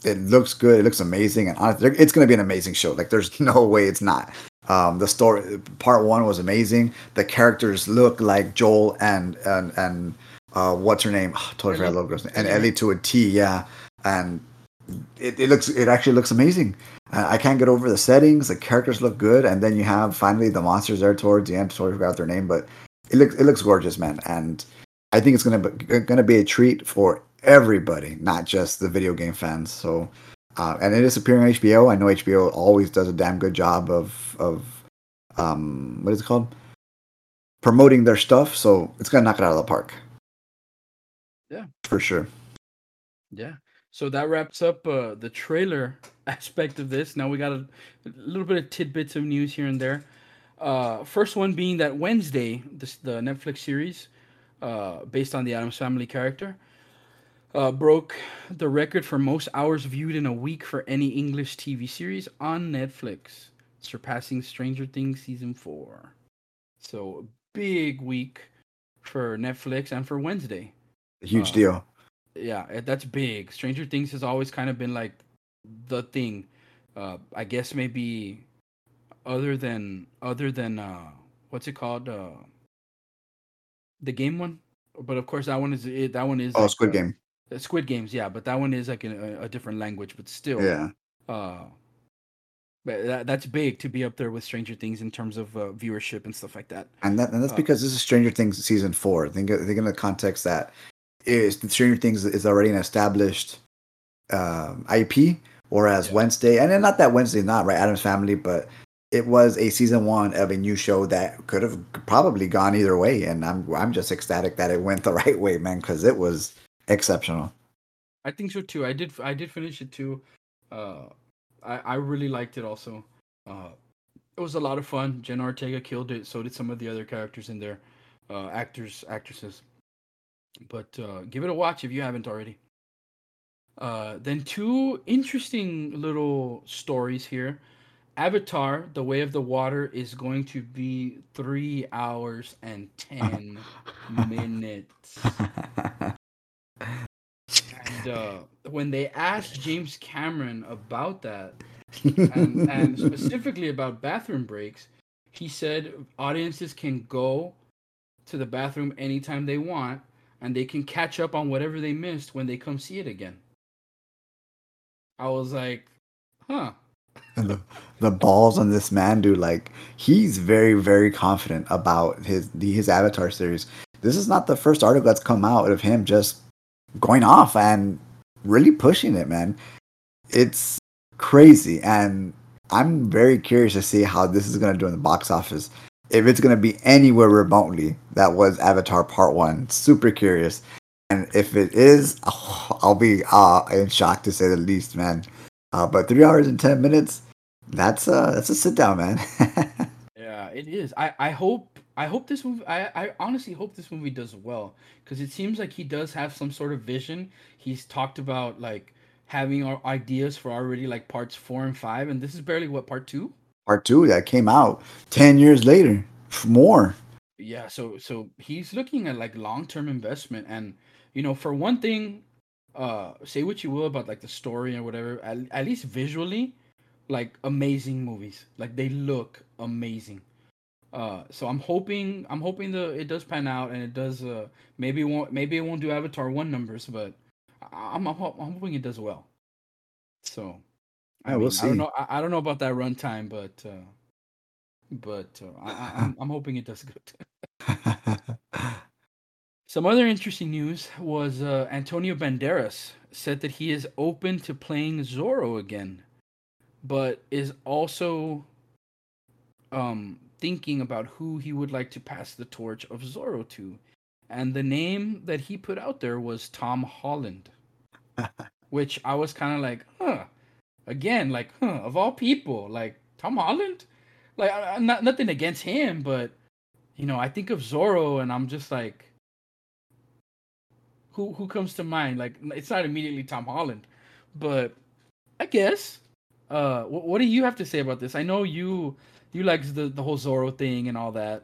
It looks good. It looks amazing, and honestly, it's going to be an amazing show. Like, there's no way it's not. The story, part one, was amazing. The characters look like Joel and what's her name? Oh, totally forgot Logan's name. And Ellie to a T, yeah. And it actually looks amazing. I can't get over the settings. The characters look good, and then you have finally the monsters there towards the end. Totally forgot their name, but it looks gorgeous, man. And I think it's gonna be a treat for everybody, not just the video game fans. So, and it is appearing on HBO. I know HBO always does a damn good job of what is it called? Promoting their stuff. So it's gonna knock it out of the park. Yeah, for sure. Yeah. So that wraps up the trailer aspect of this. Now we got a little bit of tidbits of news here and there. First one being that Wednesday, the Netflix series based on the Addams Family character, broke the record for most hours viewed in a week for any English TV series on Netflix, surpassing Stranger Things Season 4. So a big week for Netflix and for Wednesday. A huge deal. Yeah, that's big. Stranger Things has always kind of been like the thing. I guess maybe other than what's it called? The game one. But of course that one is Squid Game. Squid Games, yeah, but that one is like in a different language, but still. Yeah. But that's big to be up there with Stranger Things in terms of viewership and stuff like that. And that's because this is Stranger Things Season 4. I think in the context that Stranger Things is already an established IP, whereas Wednesday, and not that Wednesday is not right, Addams Family, but it was a season one of a new show that could have probably gone either way, and I'm just ecstatic that it went the right way, man, because it was exceptional. I think so too. I did finish it too. I really liked it also. It was a lot of fun. Jenna Ortega killed it. So did some of the other characters in there, actors, actresses. But give it a watch if you haven't already. Then two interesting little stories here. Avatar, The Way of the Water, is going to be 3 hours and 10 minutes. And when they asked James Cameron about that, and specifically about bathroom breaks, he said audiences can go to the bathroom anytime they want, and they can catch up on whatever they missed when they come see it again. I was like, huh. And the balls on this man, dude. Like, he's very, very confident about his Avatar series. This is not the first article that's come out of him just going off and really pushing it, man. It's crazy. And I'm very curious to see how this is going to do in the box office. If it's going to be anywhere remotely, that was Avatar Part 1. Super curious. And if it is, I'll be in shock to say the least, man. But 3 hours and 10 minutes, that's a sit-down, man. Yeah, it is. I hope this movie... I honestly hope this movie does well. Because it seems like he does have some sort of vision. He's talked about, like, having our ideas for already, like, parts 4 and 5. And this is barely, what, part 2? Part 2 that came out 10 years later, more. Yeah, so he's looking at like long-term investment, and you know, for one thing, say what you will about like the story or whatever, at least visually, like amazing movies. Like they look amazing. So I'm hoping it does pan out, and it does. Maybe it won't do Avatar 1 numbers, but I'm hoping it does well. So I mean, we'll see. I don't know about that runtime, but I'm hoping it does good. Some other interesting news was Antonio Banderas said that he is open to playing Zorro again, but is also thinking about who he would like to pass the torch of Zorro to. And the name that he put out there was Tom Holland, which I was kind of like, of all people, like Tom Holland? Like, nothing against him, but, you know, I think of Zorro and I'm just like, who comes to mind? Like, it's not immediately Tom Holland, but I guess. What do you have to say about this? I know you like the whole Zorro thing and all that.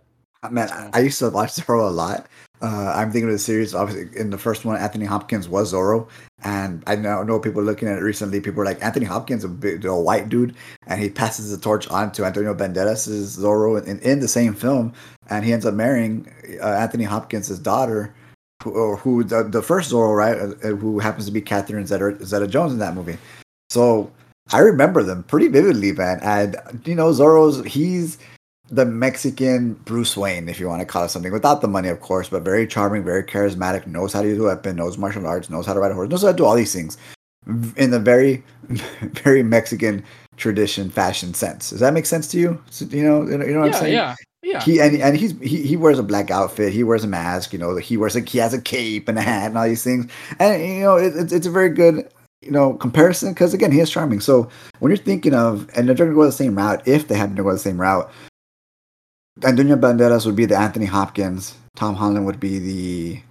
Man, I used to watch Zorro a lot. I'm thinking of the series, obviously, in the first one, Anthony Hopkins was Zorro. And I know people looking at it recently, people are like, Anthony Hopkins, a white dude, and he passes the torch on to Antonio Banderas' Zorro in the same film. And he ends up marrying Anthony Hopkins' daughter, who the first Zorro, right, who happens to be Catherine Zeta-Jones in that movie. So I remember them pretty vividly, man. And, you know, he's the Mexican Bruce Wayne, if you want to call it something, without the money, of course, but very charming, very charismatic, knows how to use a weapon, knows martial arts, knows how to ride a horse, knows how to do all these things in the very, very Mexican tradition, fashion sense. Does that make sense to you? You know what I'm saying? Yeah. Yeah. He wears a black outfit. He wears a mask. You know, he has a cape and a hat and all these things. And you know, it's a very good, you know, comparison, because again, he is charming. So when you're thinking of, and they're going to go the same route, if they happen to go the same route, Antonio Banderas would be the Anthony Hopkins. Tom Holland would be the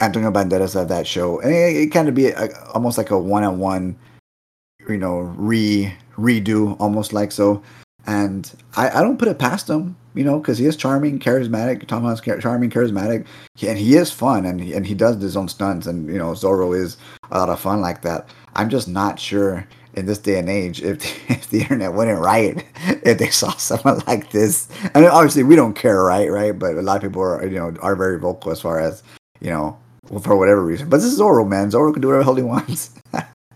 Antonio Banderas of that show. And it kind of be almost like a one-on-one, you know, redo, almost like so. And I don't put it past him, you know, because he is charming, charismatic. Tom Holland's charming, charismatic. And he is fun, and he does his own stunts. And, you know, Zorro is a lot of fun like that. I'm just not sure in this day and age if the internet wouldn't riot if they saw someone like this. I mean, obviously, we don't care, right? But a lot of people are, you know, are very vocal as far as, you know, for whatever reason. But this is Zorro, man. Zorro can do whatever the hell he wants.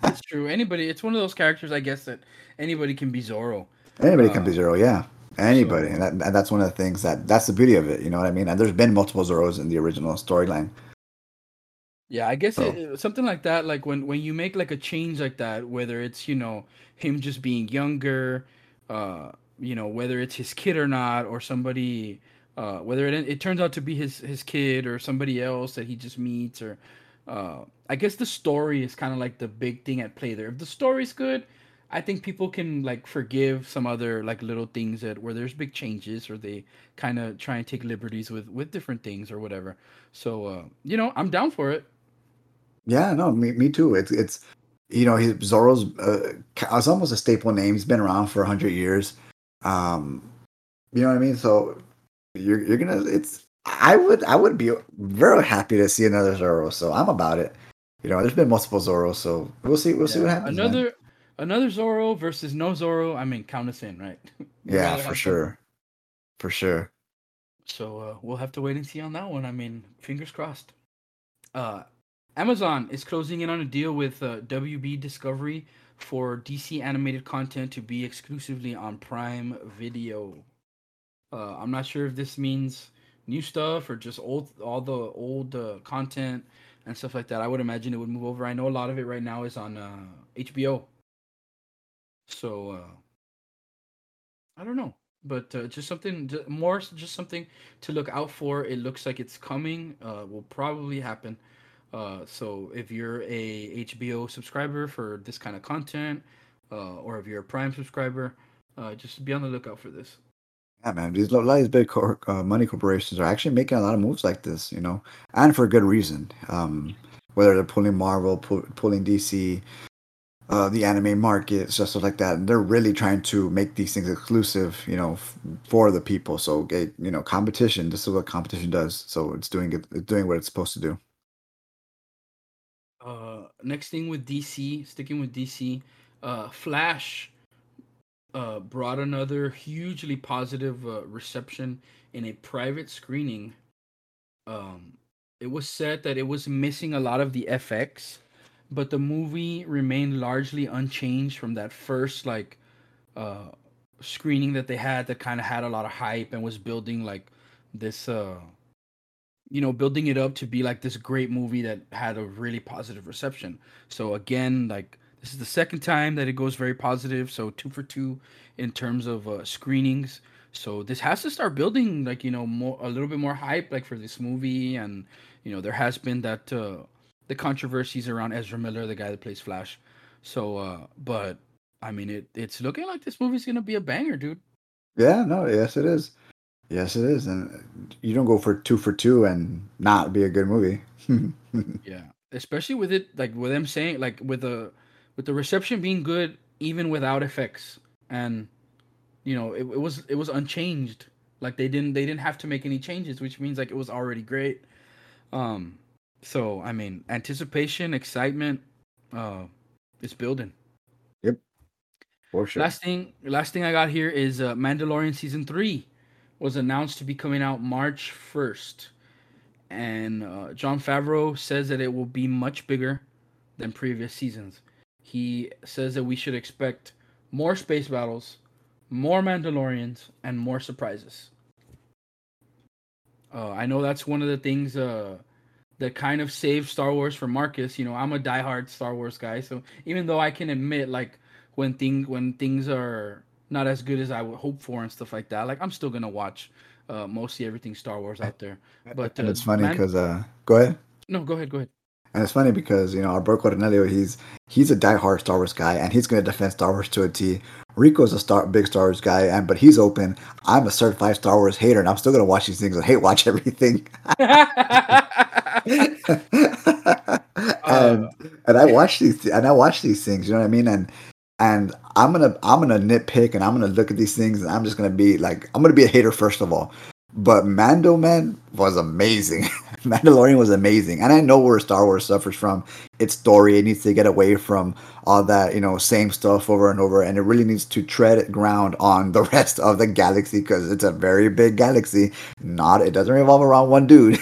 That's true. Anybody. It's one of those characters, I guess, that anybody can be Zorro. Anybody can be Zorro, yeah. Anybody. So. And that's one of the things that's the beauty of it, you know what I mean? And there's been multiple Zorros in the original storyline. Yeah, I guess something like that, like when you make like a change like that, whether it's, you know, him just being younger, you know, whether it's his kid or not, or somebody, whether it turns out to be his kid or somebody else that he just meets, or I guess the story is kind of like the big thing at play there. If the story's good, I think people can like forgive some other like little things that where there's big changes or they kind of try and take liberties with different things or whatever. So you know, I'm down for it. Yeah, no, me too. It's you know, Zorro's it's almost a staple name. He's been around for 100 years. You know what I mean? So you're gonna. I would be very happy to see another Zorro. So I'm about it. You know, there's been multiple Zorros, so we'll see what happens. Another Zorro versus no Zorro. I mean, count us in, right? Yeah, for sure. So we'll have to wait and see on that one. I mean, fingers crossed. Amazon is closing in on a deal with WB Discovery for DC animated content to be exclusively on Prime Video. I'm not sure if this means new stuff or just all the old content and stuff like that. I would imagine it would move over. I know a lot of it right now is on HBO. So, I don't know, but just something to look out for. It looks like it's coming, will probably happen. So if you're a HBO subscriber for this kind of content, or if you're a Prime subscriber, just be on the lookout for this. Yeah, man, a lot of these big money corporations are actually making a lot of moves like this, you know, and for good reason. Whether they're pulling Marvel, pulling DC, the anime market, stuff like that. And they're really trying to make these things exclusive, for the people. So, competition. This is what competition does. So it's doing what it's supposed to do. Next thing with DC, sticking with DC, Flash brought another hugely positive reception in a private screening. It was said that it was missing a lot of the FX, but the movie remained largely unchanged from that first screening that they had, that kind of had a lot of hype and was building this, building it up to be this great movie that had a really positive reception. So again, this is the second time that it goes very positive. So 2 for 2 in terms of screenings. So this has to start building, a little bit more hype, for this movie. And, there has been that, the controversies around Ezra Miller, the guy that plays Flash. So, but I mean, it's looking like this movie's going to be a banger, dude. Yeah, no, yes, it is. Yes, it is. And you don't go for 2 for 2 and not be a good movie. Yeah. Especially with it, with them saying, with the reception being good, even without effects, and it was unchanged. They didn't have to make any changes, which means it was already great. So I mean, anticipation, excitement, it's building. Yep. For sure. Last thing I got here is Mandalorian season 3 was announced to be coming out March 1st, and Jon Favreau says that it will be much bigger than previous seasons. He says that we should expect more space battles, more Mandalorians, and more surprises. I know that's one of the things that kind of saved Star Wars for Marcus. I'm a diehard Star Wars guy, so even though I can admit when things are not as good as I would hope for and stuff like that, I'm still gonna watch mostly everything Star Wars out there. But it's funny because go ahead. No, go ahead. And it's funny because, Alberto Arenelio, he's a diehard Star Wars guy, and he's going to defend Star Wars to a T. Rico's a big Star Wars guy, but he's open. I'm a certified Star Wars hater, and I'm still going to watch these things and hate watch everything. And I watch these things, you know what I mean? And I'm gonna nitpick, and I'm gonna look at these things, and I'm just gonna be I'm gonna be a hater first of all. But Mando Man was amazing. Mandalorian was amazing. And I know where Star Wars suffers from. Its story, it needs to get away from all that, same stuff over and over. And it really needs to tread ground on the rest of the galaxy, because it's a very big galaxy. It doesn't revolve around one dude.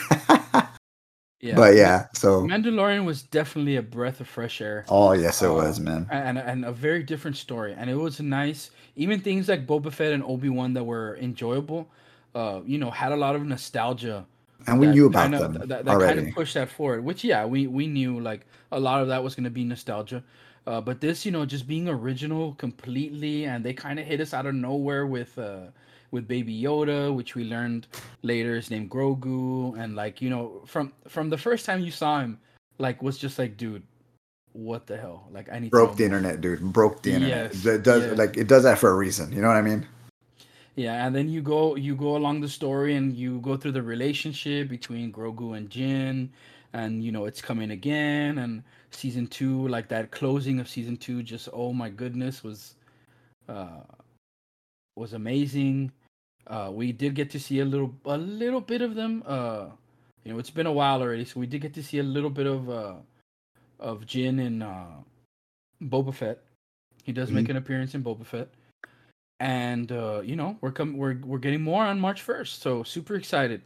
Yeah. But yeah, so Mandalorian was definitely a breath of fresh air. Oh yes, it was, man. And a very different story. And it was nice. Even things like Boba Fett and Obi-Wan that were enjoyable, had a lot of nostalgia, and we knew about them already. That kind of pushed that forward, which we knew a lot of that was going to be nostalgia, but this just being original completely, and they kind of hit us out of nowhere with Baby Yoda, which we learned later is named Grogu, and from the first time you saw him, was just dude, what the hell? I need broke the internet, dude. Broke the internet. Yes, it does it does that for a reason. You know what I mean? Yeah, and then you go along the story, and you go through the relationship between Grogu and Jin, and it's coming again. And season 2, that closing of season 2, just oh my goodness, was amazing. We did get to see a little bit of them. It's been a while already, so we did get to see a little bit of Jin in Boba Fett. He does make an appearance in Boba Fett. And we're getting more on March 1st, so super excited.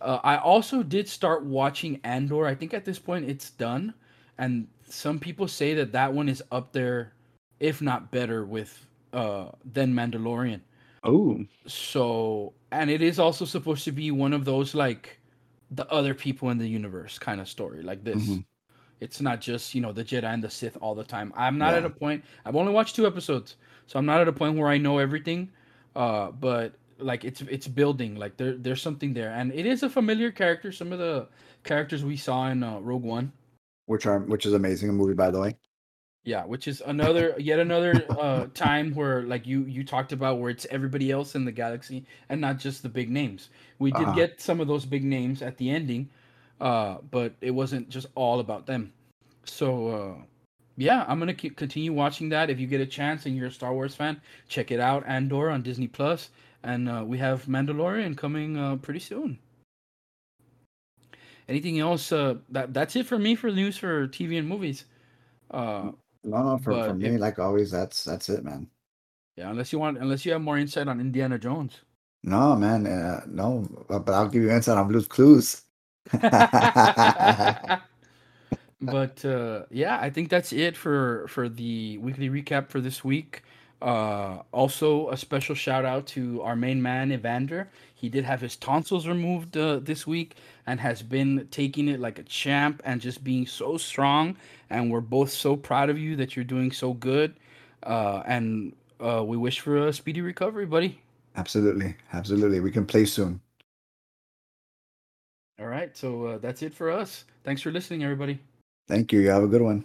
I also did start watching Andor. I think at this point it's done, and some people say that one is up there, if not better, with than Mandalorian. Oh, so and it is also supposed to be one of those the other people in the universe kind of story like this. Mm-hmm. It's not just the Jedi and the Sith all the time. I'm not at a point. I've only watched 2 episodes. So I'm not at a point where I know everything, but it's building. There's something there, and it is a familiar character. Some of the characters we saw in Rogue One, which is amazing, a movie by the way. Yeah, which is yet another time where you talked about where it's everybody else in the galaxy and not just the big names. We did get some of those big names at the ending, but it wasn't just all about them. So yeah, I'm going to continue watching that. If you get a chance and you're a Star Wars fan, check it out. Andor on Disney Plus. And we have Mandalorian coming pretty soon. Anything else? That's it for me for news for TV and movies. No, for me, like always, that's it, man. Yeah, unless you have more insight on Indiana Jones. No, man, no. But I'll give you insight on Blue's Clues. But yeah, I think that's it for the weekly recap for this week. Also, a special shout out to our main man, Evander. He did have his tonsils removed this week and has been taking it like a champ and just being so strong. And we're both so proud of you that you're doing so good. And we wish for a speedy recovery, buddy. Absolutely. Absolutely. We can play soon. All right. So that's it for us. Thanks for listening, everybody. Thank you. You have a good one.